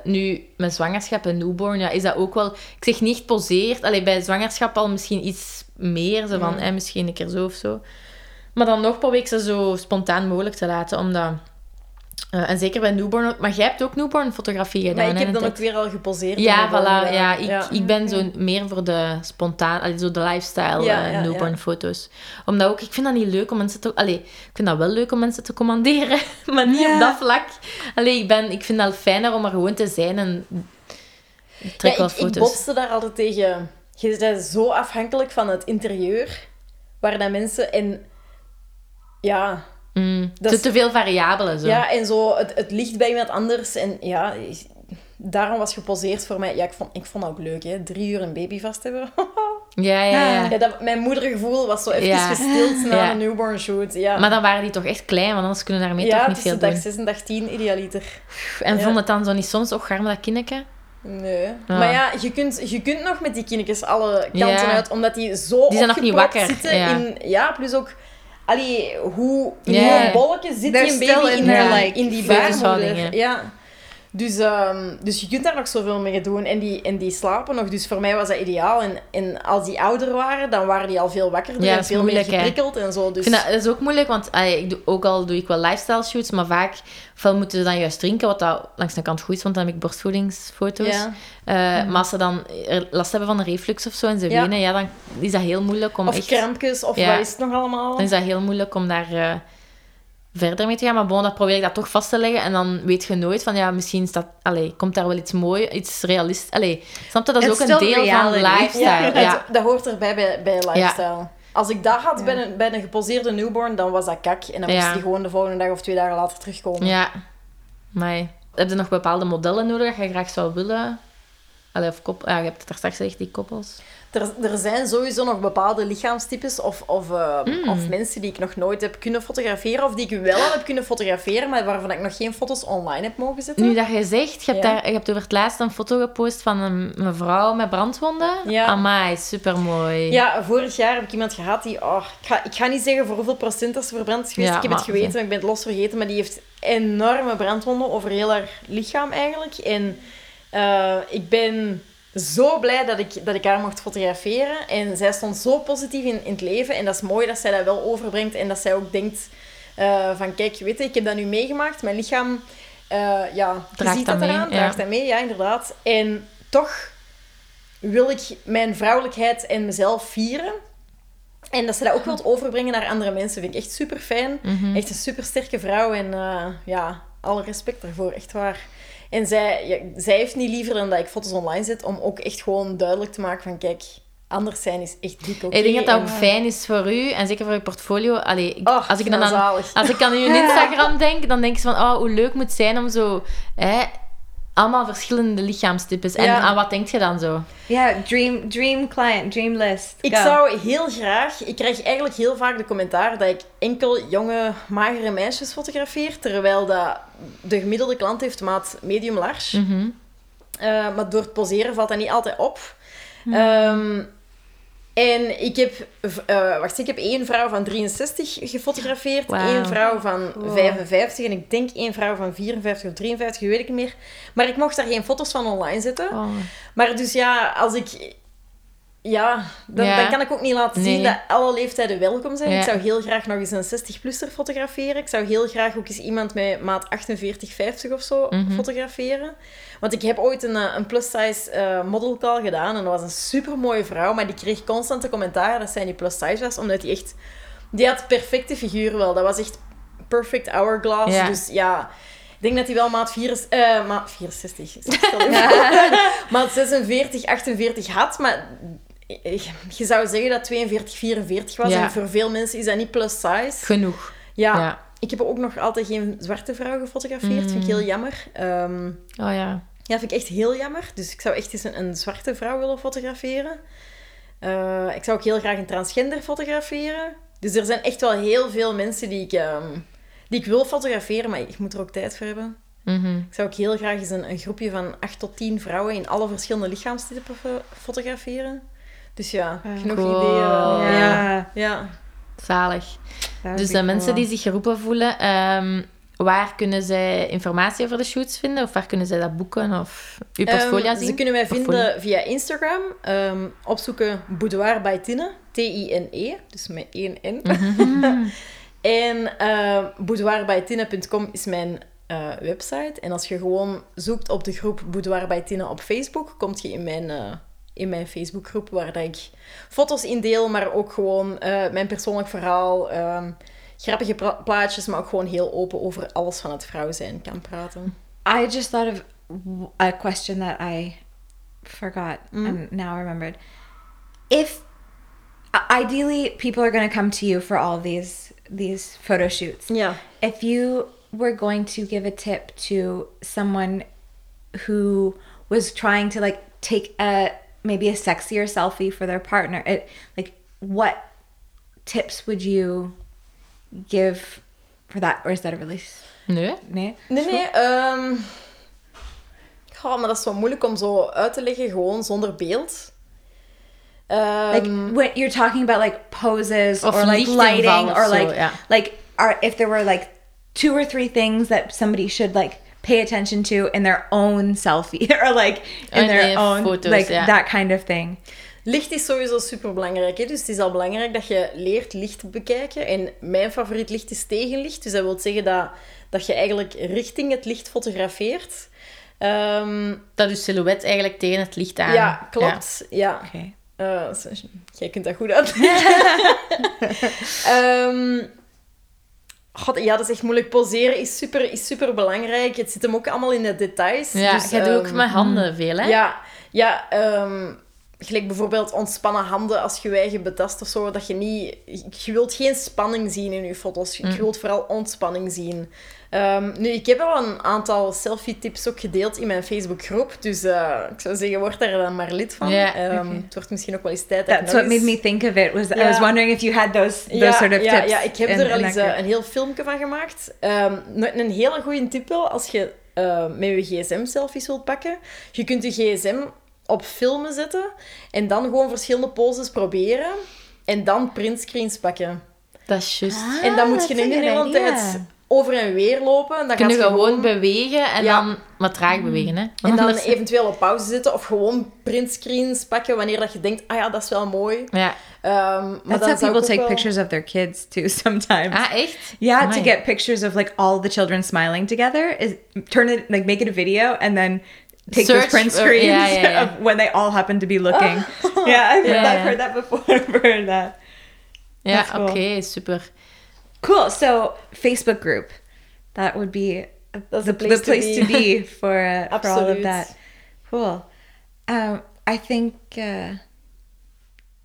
nu, mijn zwangerschap en newborn, is dat ook wel... Ik zeg niet poseert. Allee, bij zwangerschap al misschien iets meer. Zo van, misschien een keer zo of zo. Maar dan nog probeer ik ze zo spontaan mogelijk te laten. Omdat... en zeker bij newborn ook. Maar jij hebt ook newborn fotografie gedaan. Ja, ik heb dan ook weer al geposeerd. Ja, voilà. Ja, ik ben zo meer voor de spontaan... Allee, zo de lifestyle newborn foto's. Omdat ook... Ik vind dat niet leuk om mensen te... Allee, ik vind dat wel leuk om mensen te commanderen. Maar niet op dat vlak. Allee, ik vind dat fijner om er gewoon te zijn. En trek wel foto's. Ik botste daar altijd tegen. Je bent zo afhankelijk van het interieur. Waar dat mensen... En... Ja... te veel variabelen. Zo. Ja, en zo het licht bij iemand anders. En ja, daarom was geposeerd voor mij... Ja, ik vond dat ook leuk, hè. 3 uur een baby vast hebben. Mijn moedergevoel was zo even gestild na een newborn shoot. Ja. Maar dan waren die toch echt klein, want anders kunnen we daarmee toch niet veel doen. Ja, tussen dag 6 en dag 10, idealiter. En vond het dan zo niet soms ook garm dat kindje? Nee. Oh. Maar ja, je kunt nog met die kindjes alle kanten uit, omdat die zo opgepropt zijn nog niet wakker. Zitten. Ja. Plus ook... Allee, hoe bolletjes zit die een baby in die baarmoeder. Ja. Dus je kunt daar nog zoveel mee doen. En die slapen nog. Dus voor mij was dat ideaal. En als die ouder waren, dan waren die al veel wakkerder en veel meer geprikkeld en zo. Dus. Ik vind dat is ook moeilijk, want ook al doe ik wel lifestyle shoots, maar vaak moeten ze dan juist drinken, wat dat langs de kant goed is, want dan heb ik borstvoedingsfoto's. Ja. Maar als ze dan last hebben van een reflux of zo en ze wenen, dan is dat heel moeilijk om of krampjes, of wat is het nog allemaal? Dan is dat heel moeilijk om daar... verder mee te gaan, maar dan probeer ik dat toch vast te leggen en dan weet je nooit van, misschien staat, komt daar wel iets moois, iets realistisch. Snap je, dat is ook een deel van lifestyle. Ja. Dat hoort erbij bij lifestyle. Ja. Als ik dat had bij een geposeerde newborn, dan was dat kak en dan moest die gewoon de volgende dag of 2 dagen later terugkomen. Ja. Maar heb je nog bepaalde modellen nodig dat je graag zou willen? Je hebt het daar straks gezegd, die koppels. Er zijn sowieso nog bepaalde lichaamstypes of mensen die ik nog nooit heb kunnen fotograferen of die ik wel heb kunnen fotograferen, maar waarvan ik nog geen foto's online heb mogen zetten. Nu dat je zegt, je hebt over het laatst een foto gepost van een vrouw met brandwonden. Ja. Amai, supermooi. Ja, vorig jaar heb ik iemand gehad die... ik ga niet zeggen voor hoeveel procent dat ze verbrand is geweest. Ja, ik heb het geweten, maar ik ben het los vergeten. Maar die heeft enorme brandwonden over heel haar lichaam eigenlijk. En ik ben... zo blij dat ik haar mocht fotograferen. En zij stond zo positief in het leven. En dat is mooi dat zij dat wel overbrengt. En dat zij ook denkt van... Kijk, weet je, ik heb dat nu meegemaakt. Mijn lichaam draagt dat eraan. Draagt dat mee, ja, inderdaad. En toch wil ik mijn vrouwelijkheid en mezelf vieren. En dat ze dat ook wilt overbrengen naar andere mensen. Vind ik echt super fijn. Mm-hmm. Echt een super sterke vrouw. En alle respect daarvoor. Echt waar. En zij heeft niet liever dan dat ik foto's online zet, om ook echt gewoon duidelijk te maken van, kijk, Anders zijn is echt dik oké. Ik denk dat dat ook fijn is voor u. En zeker voor uw portfolio. Allee, als ik aan uw Instagram denk, dan denk ik van, oh, hoe leuk moet het zijn om zo... allemaal verschillende lichaamstypes. En aan wat denk je dan zo? Ja, dream client, dream list. Ik zou heel graag... Ik krijg eigenlijk heel vaak de commentaar dat ik enkel jonge, magere meisjes fotografeer. Terwijl dat de gemiddelde klant heeft maat medium large. Mm-hmm. Maar door het poseren valt dat niet altijd op. Mm-hmm. En ik heb... ik heb 1 vrouw van 63 gefotografeerd. Wow. 1 vrouw van 55. En ik denk 1 vrouw van 54 of 53, weet ik niet meer. Maar ik mocht daar geen foto's van online zetten. Oh. Maar dus ja, als ik... Ja, dan kan ik ook niet laten zien dat alle leeftijden welkom zijn. Ja. Ik zou heel graag nog eens een 60-plusser fotograferen. Ik zou heel graag ook eens iemand met maat 48, 50 of zo fotograferen. Want ik heb ooit een plus-size modelcall gedaan. En dat was een supermooie vrouw. Maar die kreeg constante commentaren dat zij niet plus-size was. Omdat die echt... Die had perfecte figuur wel. Dat was echt perfect hourglass. Ja. Dus ja... Ik denk dat hij wel maat 64... maat 46, 48 had, maar... Je zou zeggen dat 42, 44 was. Ja. En voor veel mensen is dat niet plus size. Genoeg. Ja. Ik heb ook nog altijd geen zwarte vrouw gefotografeerd. Mm-hmm. Vind ik heel jammer. Ja, vind ik echt heel jammer. Dus ik zou echt eens een zwarte vrouw willen fotograferen. Ik zou ook heel graag een transgender fotograferen. Dus er zijn echt wel heel veel mensen die ik wil fotograferen, maar ik moet er ook tijd voor hebben. Mm-hmm. Ik zou ook heel graag eens een groepje van 8 tot 10 vrouwen in alle verschillende lichaamstypen fotograferen. Dus ja, genoeg ideeën. Ja. Zalig. Ja, dus de mensen die zich geroepen voelen, waar kunnen zij informatie over de shoots vinden? Of waar kunnen zij dat boeken? Of uw portfolio zien? Ze kunnen mij vinden via Instagram. Opzoeken Boudoir by Tine. T-I-N-E. Dus met 1 N. Mm-hmm. En boudoirbytine.com is mijn website. En als je gewoon zoekt op de groep Boudoir by Tine op Facebook, kom je in mijn Facebookgroep, waar dat ik foto's in deel, maar ook gewoon mijn persoonlijk verhaal, grappige plaatjes, maar ook gewoon heel open over alles van het vrouw zijn kan praten. I just thought of a question that I forgot and now remembered. If ideally people are going to come to you for all these photo shoots. Yeah. If you were going to give a tip to someone who was trying to like take maybe a sexier selfie for their partner, what tips would you give for that? Or is that a release? Nee. Maar dat is zo moeilijk om zo uit te leggen, gewoon zonder beeld. Like when you're talking about like poses or like lighting or like if there were like 2 or 3 things that somebody should like pay attention to in their own selfie or like in their own photos, that kind of thing. Licht is sowieso superbelangrijk, hè? Dus het is al belangrijk dat je leert licht bekijken. En mijn favoriet licht is tegenlicht, dus dat wil zeggen dat je eigenlijk richting het licht fotografeert. Dat je silhouet eigenlijk tegen het licht aan. Ja, klopt. Ja. Okay. Jij kunt dat goed uitleggen. Ja, dat is echt moeilijk. Poseren is super belangrijk. Het zit hem ook allemaal in de details. Ja, dus, jij doet ook met handen veel, hè? Ja. Gelijk bijvoorbeeld ontspannen handen als je je betast of zo. Dat je niet... Je wilt geen spanning zien in je foto's. Je wilt vooral ontspanning zien. Nu, ik heb al een aantal selfie-tips ook gedeeld in mijn Facebookgroep. Dus ik zou zeggen, word daar dan maar lid van. Yeah, okay. Het wordt misschien ook wel eens tijd. That's what made me think of it. I was wondering if you had those sort of tips. Ja, ik heb er al eens een heel filmpje van gemaakt. Een hele goede tip wel, als je met je gsm selfies wilt pakken. Je kunt je gsm op filmen zetten en dan gewoon verschillende poses proberen en dan printscreens pakken. Dat is juist. En dan moet je niet de hele tijd over en weer lopen. En dan kun je gewoon bewegen en dan... Maar traag bewegen, hè. Want en dan eventueel op pauze zitten of gewoon printscreens pakken wanneer dat je denkt, dat is wel mooi. Ja. Maar that's how people take pictures of their kids too sometimes. Ah, echt? Yeah, to get pictures of like all the children smiling together. Make it a video and then... Take those print screens of when they all happen to be looking. I've heard that before. I've heard that. Yeah, cool. Okay, super. Cool. So, Facebook group. That would be the place to be for all of that. Cool. I think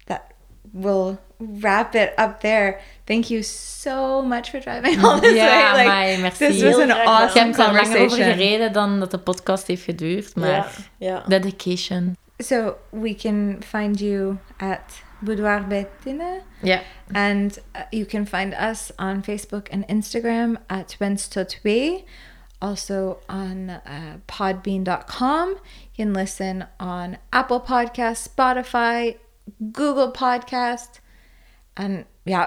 that will wrap it up there. Thank you so much for driving all this way. Like, merci. This was an awesome conversation. Ik heb langer over gereden dan dat de podcast heeft geduurd, maar dedication. So we can find you at Boudoir by Tine. Yeah. And you can find us on Facebook and Instagram at Wens tot twee. Also on podbean.com. You can listen on Apple Podcasts, Spotify, Google Podcasts. And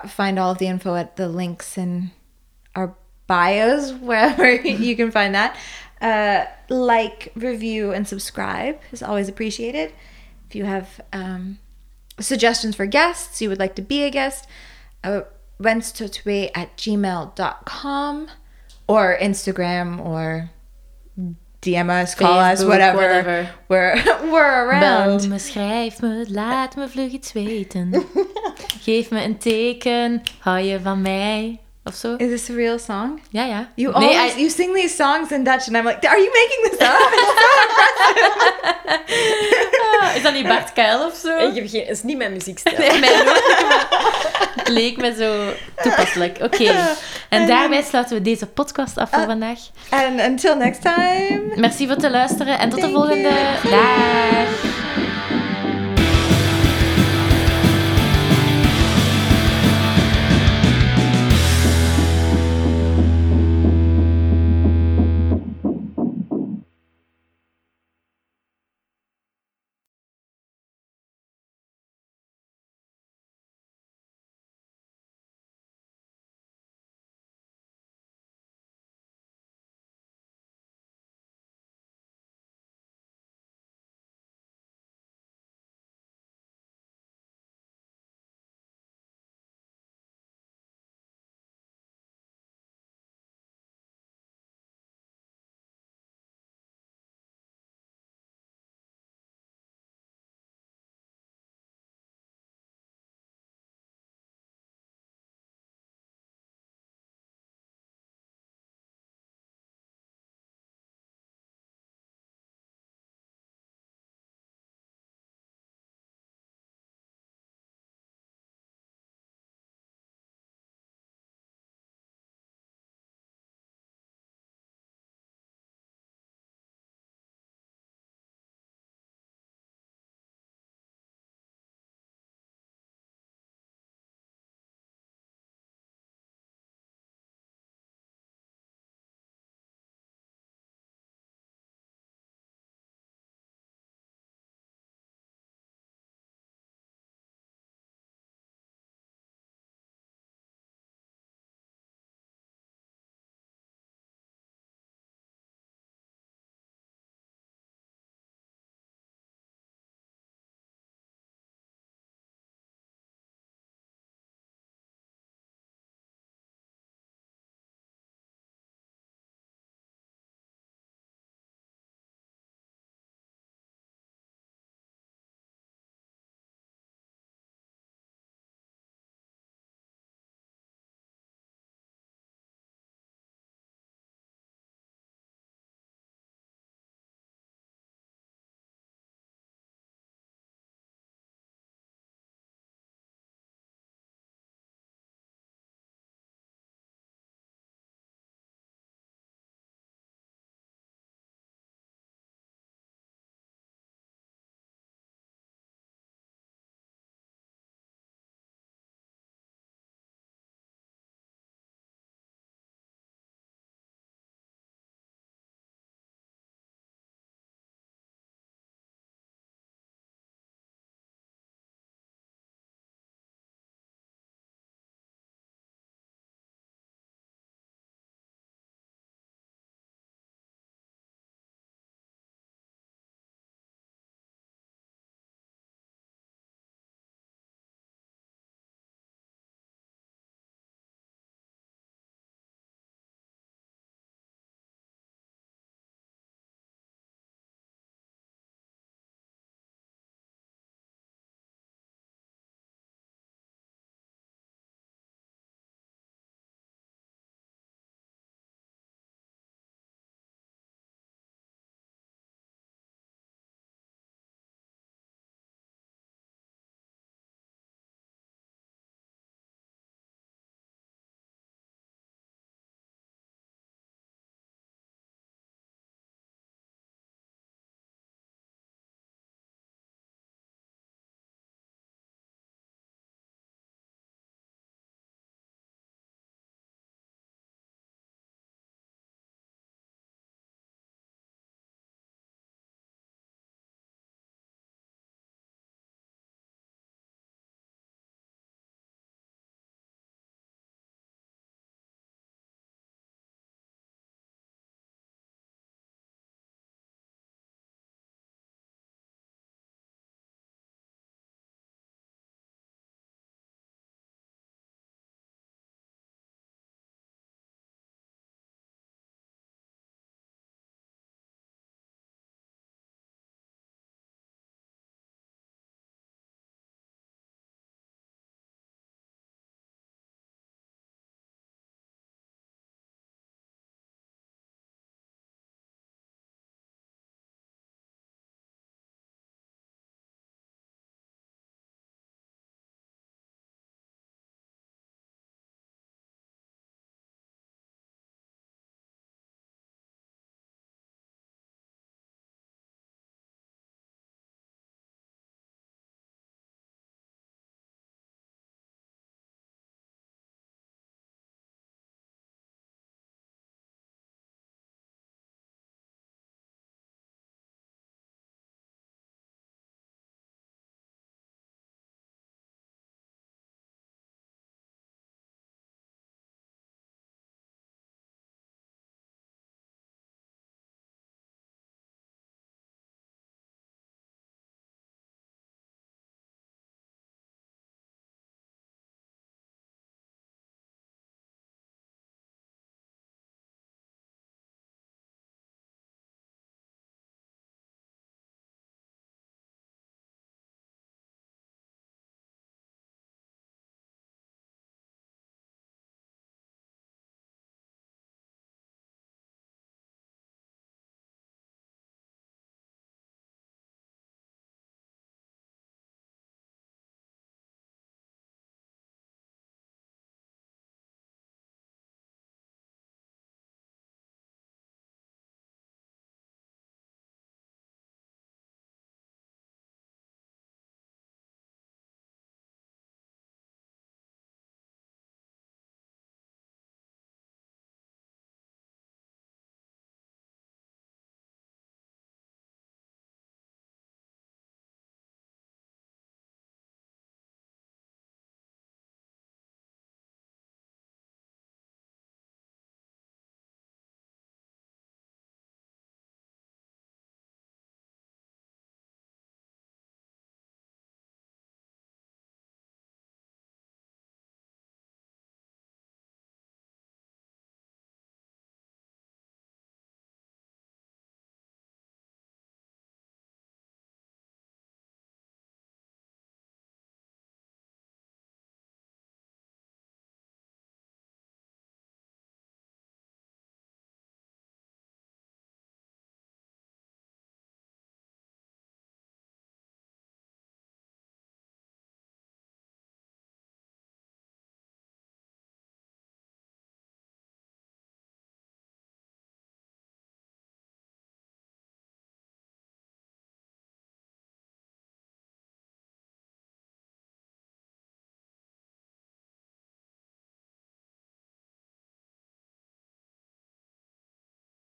find all of the info at the links in our bios, wherever you can find that. Review, and subscribe is always appreciated. If you have suggestions for guests, you would like to be a guest, wenstotwee@gmail.com or Instagram or DM us, call Facebook, us, whatever. We're around. Bel me, schrijf me, laat me vlug iets weten. Geef me een teken, hou je van mij. Of so. Is this a real song? Yeah. You sing these songs in Dutch, and I'm like, are you making this up? Is dat niet Bart Keil of zo? Het is niet mijn muziekstijl. Nee, het leek me zo toepasselijk. Oké. En daarmee sluiten we deze podcast af voor vandaag. And until next time. Merci voor het luisteren en tot de volgende. Dag.